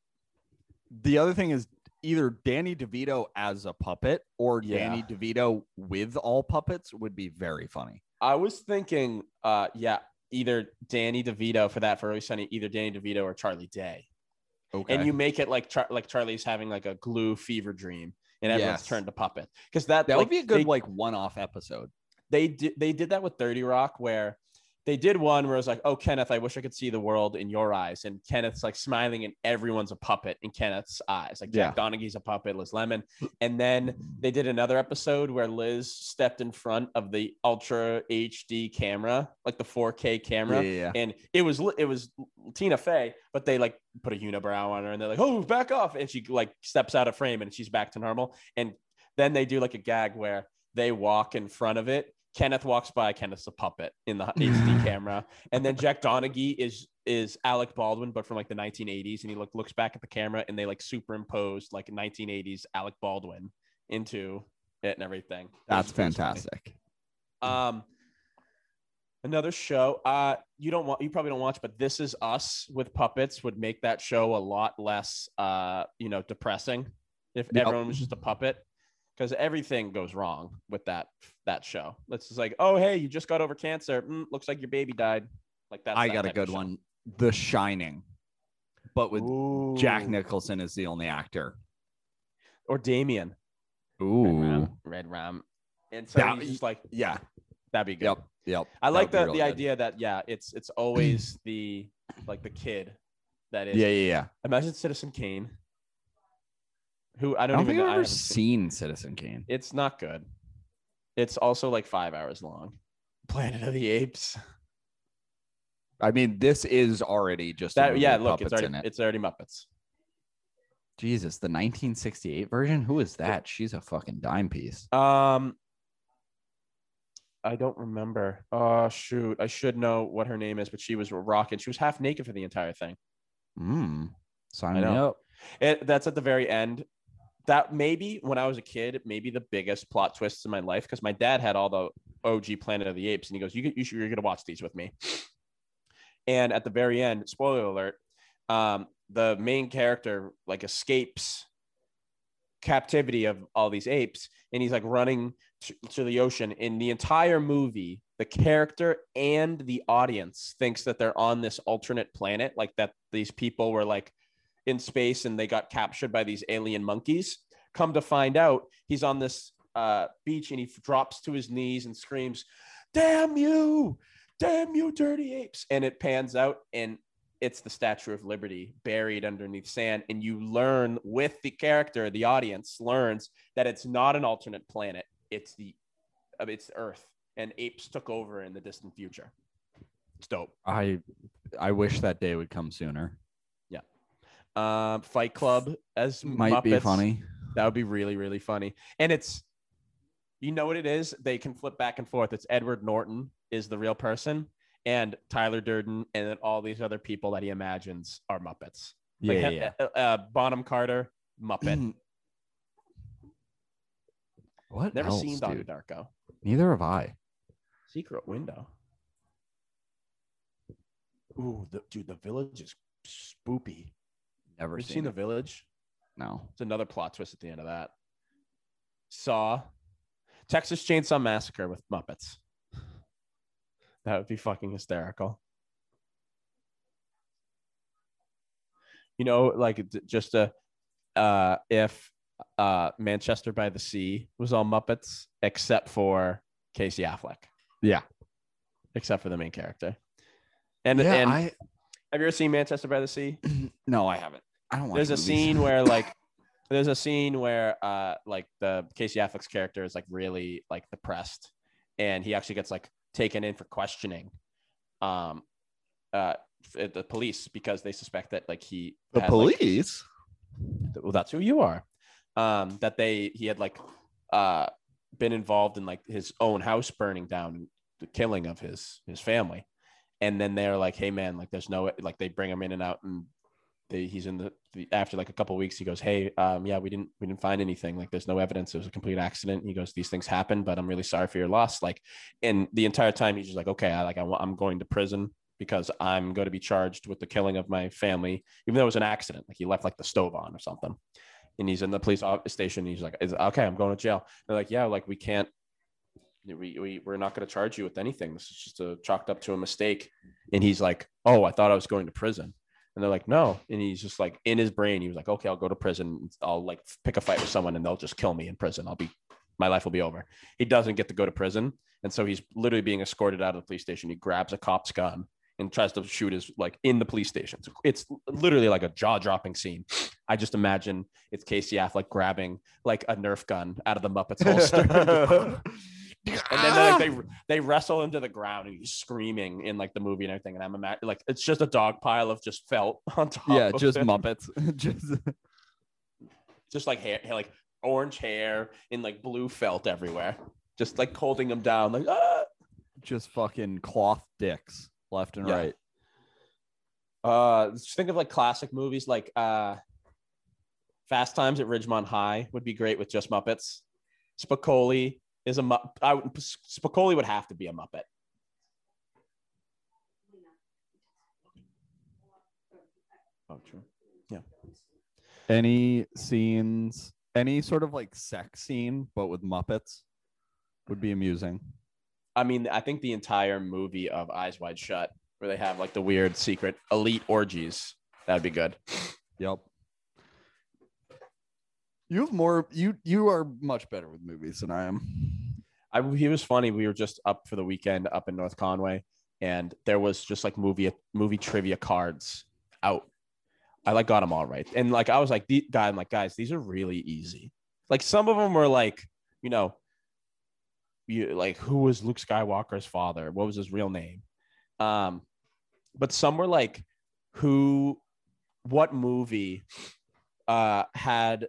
The other thing is either Danny DeVito as a puppet or yeah. Danny DeVito with all puppets would be very funny. I was thinking, uh, yeah. either Danny DeVito for that for Always Sunny, either Danny DeVito or Charlie Day. Okay. And you make it like Char- like Charlie's having like a glue fever dream and everyone's yes. turned to puppet. Because that, that like, would be a good they, like one-off episode. They did they did that with thirty Rock where they did one where it was like, oh, Kenneth, I wish I could see the world in your eyes. And Kenneth's like smiling and everyone's a puppet in Kenneth's eyes. Like Jack yeah. Donaghy's a puppet, Liz Lemon. And then they did another episode where Liz stepped in front of the ultra H D camera, like the four K camera. Yeah. And it was, it was Tina Fey, but they like put a unibrow on her and they're like, oh, back off. And she like steps out of frame and she's back to normal. And then they do like a gag where they walk in front of it. Kenneth walks by. Kenneth's a puppet in the H D camera, and then Jack Donaghy is is Alec Baldwin, but from like the nineteen eighties, and he look, looks back at the camera, and they like superimposed like nineteen eighties Alec Baldwin into it and everything. That's fantastic. Um, another show. Uh, you don't want you probably don't watch, but This Is Us with puppets would make that show a lot less uh you know depressing if yep. everyone was just a puppet. Because everything goes wrong with that that show. It's just like, oh, hey, you just got over cancer. Mm, looks like your baby died. Like that. I got a good one. The Shining. But with Ooh. Jack Nicholson as the only actor. Or Damien. Ooh. Red Ram. Red Ram. And so that, he's just like, yeah, that'd be good. Yep. Yep. I like the, the idea that, yeah, it's it's always the like the kid that is. Yeah, yeah, yeah. Imagine Citizen Kane. Who I don't, I don't even think I've ever seen, seen Citizen Kane. It's not good. It's also like five hours long. Planet of the Apes. I mean, this is already just that. Yeah, look, it's already, it. it's already Muppets. Jesus, the nineteen sixty-eight version. Who is that? She's a fucking dime piece. Um, I don't remember. Oh shoot, I should know what her name is, but she was rocking. She was half naked for the entire thing. Hmm. Sign me up. It, that's at the very end. That maybe when I was a kid, maybe the biggest plot twists in my life, because my dad had all the O G Planet of the Apes, and he goes, "You, you should, you're gonna watch these with me." And at the very end, spoiler alert, um, the main character like escapes captivity of all these apes, and he's like running to, to the ocean. In the entire movie, the character and the audience thinks that they're on this alternate planet, like that these people were like in space and they got captured by these alien monkeys. Come to find out, he's on this uh, beach and he drops to his knees and screams, "Damn you! Damn you, dirty apes!" And it pans out and it's the Statue of Liberty buried underneath sand. And you learn with the character, the audience learns that it's not an alternate planet. It's the, it's Earth, and apes took over in the distant future. It's dope. I, I wish that day would come sooner. Yeah. Um, Fight Club as might Muppets. Be funny. That would be really, really funny. And it's, you know what it is? They can flip back and forth. It's Edward Norton is the real person, and Tyler Durden, and then all these other people that he imagines are Muppets. Yeah, like, yeah. Uh, uh, Bonham Carter, Muppet. What? Never else, seen Donnie Darko. Neither have I. Secret Window. Ooh, the, dude, The Village is spoopy. Never seen, seen The Village. No, it's another plot twist at the end of that. Saw, Texas Chainsaw Massacre with Muppets. That would be fucking hysterical. You know, like just a, uh, if uh, Manchester by the Sea was all Muppets, except for Casey Affleck. Yeah. Except for the main character. And, yeah, and I... have you ever seen Manchester by the Sea? No, I haven't. I don't watch There's movies. a scene where like, there's a scene where uh, like the Casey Affleck's character is like really like depressed, and he actually gets like taken in for questioning um uh the police, because they suspect that like he the had, police like, well that's who you are um that they he had like uh been involved in like his own house burning down and the killing of his his family. And then they're like, "Hey man, like there's no," like they bring him in and out, and they, he's in the, the after like a couple of weeks he goes, "Hey, um yeah, we didn't we didn't find anything, like there's no evidence, it was a complete accident." And he goes, "These things happen, but I'm really sorry for your loss." Like, and the entire time he's just like, "Okay, I like I, I'm going to prison because I'm going to be charged with the killing of my family, even though it was an accident, like he left like the stove on or something." And he's in the police station and he's like, "Okay, I'm going to jail." And they're like, "Yeah, like we can't we, we we're not going to charge you with anything, this is just a chalked up to a mistake." And he's like, "Oh, I thought I was going to prison." And they're like, "No." And he's just like, in his brain, he was like, "Okay, I'll go to prison. I'll like pick a fight with someone and they'll just kill me in prison. I'll be, my life will be over." He doesn't get to go to prison. And so he's literally being escorted out of the police station. He grabs a cop's gun and tries to shoot his, like in the police station. So it's literally like a jaw dropping scene. I just imagine it's Casey Affleck grabbing like a Nerf gun out of the Muppets holster. And then like, they they wrestle him to the ground and he's screaming in like the movie and everything. And I'm ima- like, it's just a dog pile of just felt on top. Yeah, of just him. Muppets, just just like hair, like orange hair and like blue felt everywhere, just like holding him down, like ah! Just fucking cloth dicks left and yeah. right. Uh, just think of like classic movies, like uh, Fast Times at Ridgemont High would be great with just Muppets. Spicoli. Is a I would Spicoli would have to be a Muppet. Oh, true. Yeah. Any scenes, any sort of like sex scene, but with Muppets, would be amusing. I mean, I think the entire movie of Eyes Wide Shut, where they have like the weird secret elite orgies, that'd be good. Yep. You have more. You you are much better with movies than I am. I he was funny. We were just up for the weekend up in North Conway, and there was just like movie movie trivia cards out. I like got them all right, and like I was like, the guy, I'm like, guys, these are really easy. Like some of them were like, you know, you like who was Luke Skywalker's father? What was his real name? Um, but some were like, who, what movie uh, had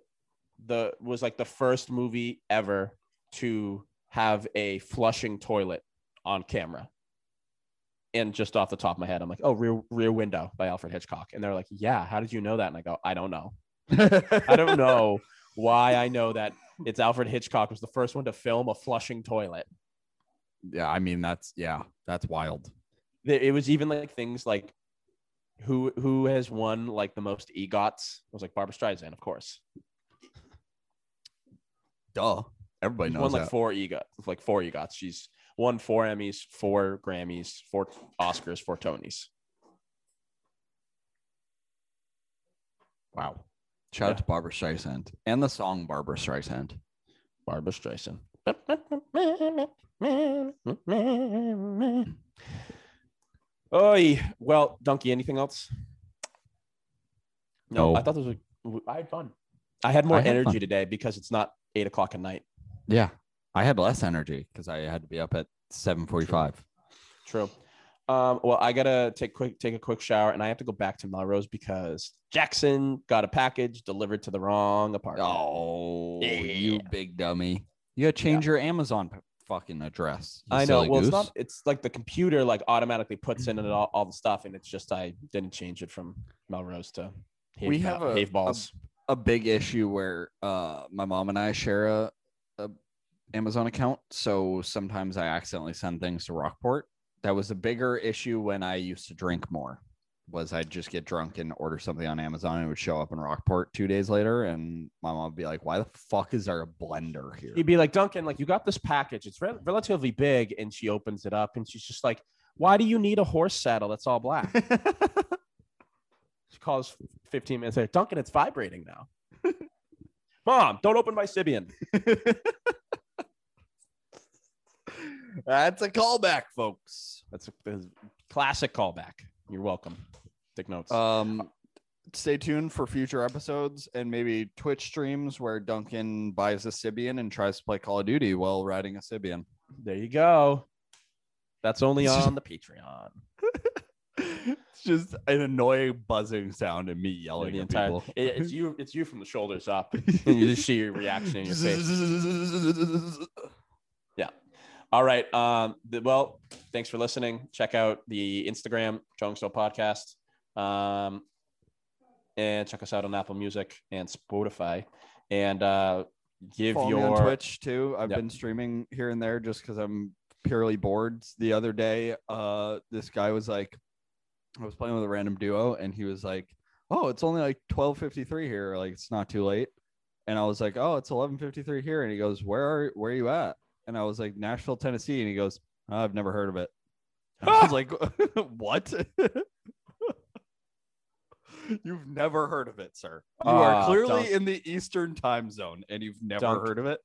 the, was like the first movie ever to have a flushing toilet on camera. And just off the top of my head, I'm like, oh, Rear, Rear Window by Alfred Hitchcock. And they're like, yeah, how did you know that? And I go, I don't know. I don't know why I know that it's Alfred Hitchcock was the first one to film a flushing toilet. Yeah, I mean, that's, yeah, that's wild. It was even like things like who who has won like the most EGOTs? It was like Barbra Streisand, of course. Duh. Everybody knows. She won like that. four EGOTs, like four EGOTs. She's won four Emmys, four Grammys, four Oscars, four Tonys. Wow. Shout yeah. out to Barbra Streisand and the song Barbra Streisand. Barbra Streisand. Oy. Well, Donkey, anything else? No, no. I thought this was, I had fun. I had more I had energy fun. today because it's not eight o'clock at night. Yeah. I had less energy because I had to be up at seven forty-five. True. Um, well, I gotta take quick take a quick shower, and I have to go back to Melrose because Jackson got a package delivered to the wrong apartment. Oh, yeah. You big dummy! You gotta change yeah. your Amazon p- fucking address. I know. Well, goose. it's not. It's like the computer like automatically puts in it all, all the stuff, and it's just I didn't change it from Melrose to. Have, we have uh, a, balls. a a big issue where uh, my mom and I share a, a Amazon account, so sometimes I accidentally send things to Rockport. That was a bigger issue when I used to drink more, was I'd just get drunk and order something on Amazon and it would show up in Rockport two days later. And my mom would be like, why the fuck is there a blender here? He'd be like, Duncan, like you got this package. It's re- relatively big. And she opens it up and she's just like, why do you need a horse saddle? That's all black. She calls fifteen minutes later, Duncan, it's vibrating now. Mom, don't open my Sybian. That's a callback, folks. That's a, that's a classic callback. You're welcome. Take notes. Um, stay tuned for future episodes and maybe Twitch streams where Duncan buys a Sybian and tries to play Call of Duty while riding a Sybian. There you go. That's only on the Patreon. It's just an annoying buzzing sound and me yelling the at entire, people. It, it's you. It's you from the shoulders up. And you just see your reaction in your face. Yeah. All right. Um, the, well, thanks for listening. Check out the Instagram, Triangle Street Podcast. Um, and check us out on Apple Music and Spotify. And uh, give Follow your... me on Twitch, too. I've yep. been streaming here and there just because I'm purely bored. The other day, uh, this guy was like... I was playing with a random duo, and he was like, oh, it's only like twelve fifty-three here. Like, it's not too late. And I was like, oh, it's eleven fifty-three here. And he goes, where are where are you at? And I was like, Nashville, Tennessee. And he goes, oh, I've never heard of it. And I was like, what? You've never heard of it, sir. You uh, are clearly Dunk. in the Eastern time zone and you've never Dunk. heard of it.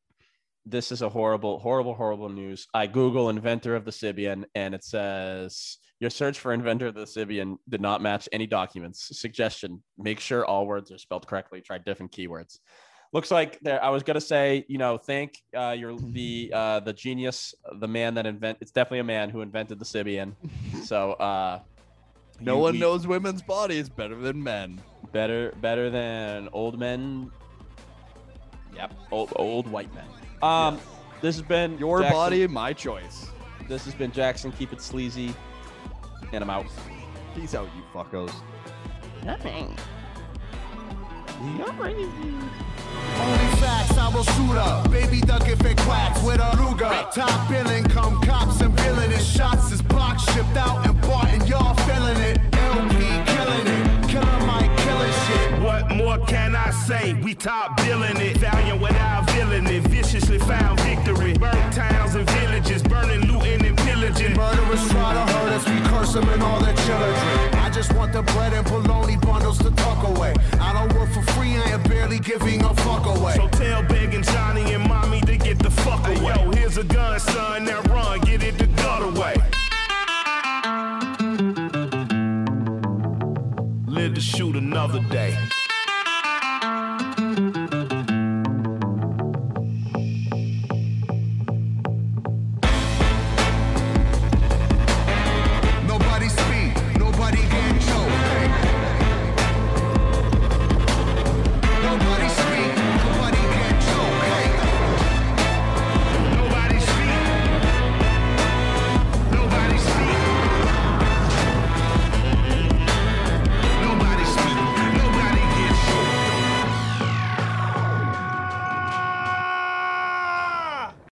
This is a horrible, horrible, horrible news. I Google inventor of the Sybian and it says your search for inventor of the Sybian did not match any documents. Suggestion, make sure all words are spelled correctly. Try different keywords. Looks like there. I was gonna say, you know, thank uh, your the uh, the genius, the man that invent. It's definitely a man who invented the Sybian. So uh, no you, one we, knows women's bodies better than men. Better, better than old men. Yep, old old white men. Um, yes. This has been your Jackson. Body, my choice. This has been Jackson. Keep it sleazy, and I'm out. Peace out, you fuckos. Nothing. You're crazy. Only facts, I will shoot up. Baby ducking for quacks with a Ruger. Top billing, come cops and billing it. Shots is block shipped out and bought and y'all feeling it. L P killing it. Killer Mike killing shit. What more can I say? We top billing it. Valiant without villain it. Viciously found victory. Burnt towns and villages. Burning, looting, and pillaging. Murderers try to hurt us. We curse them and all their children. I just want the bread and bologna bundles to tuck away. I don't work for free, I am barely giving a fuck away. So tell Big and Johnny and Mommy to get the fuck away. Hey, yo, here's a gun, son, now run, get it the gut away. Live to shoot another day.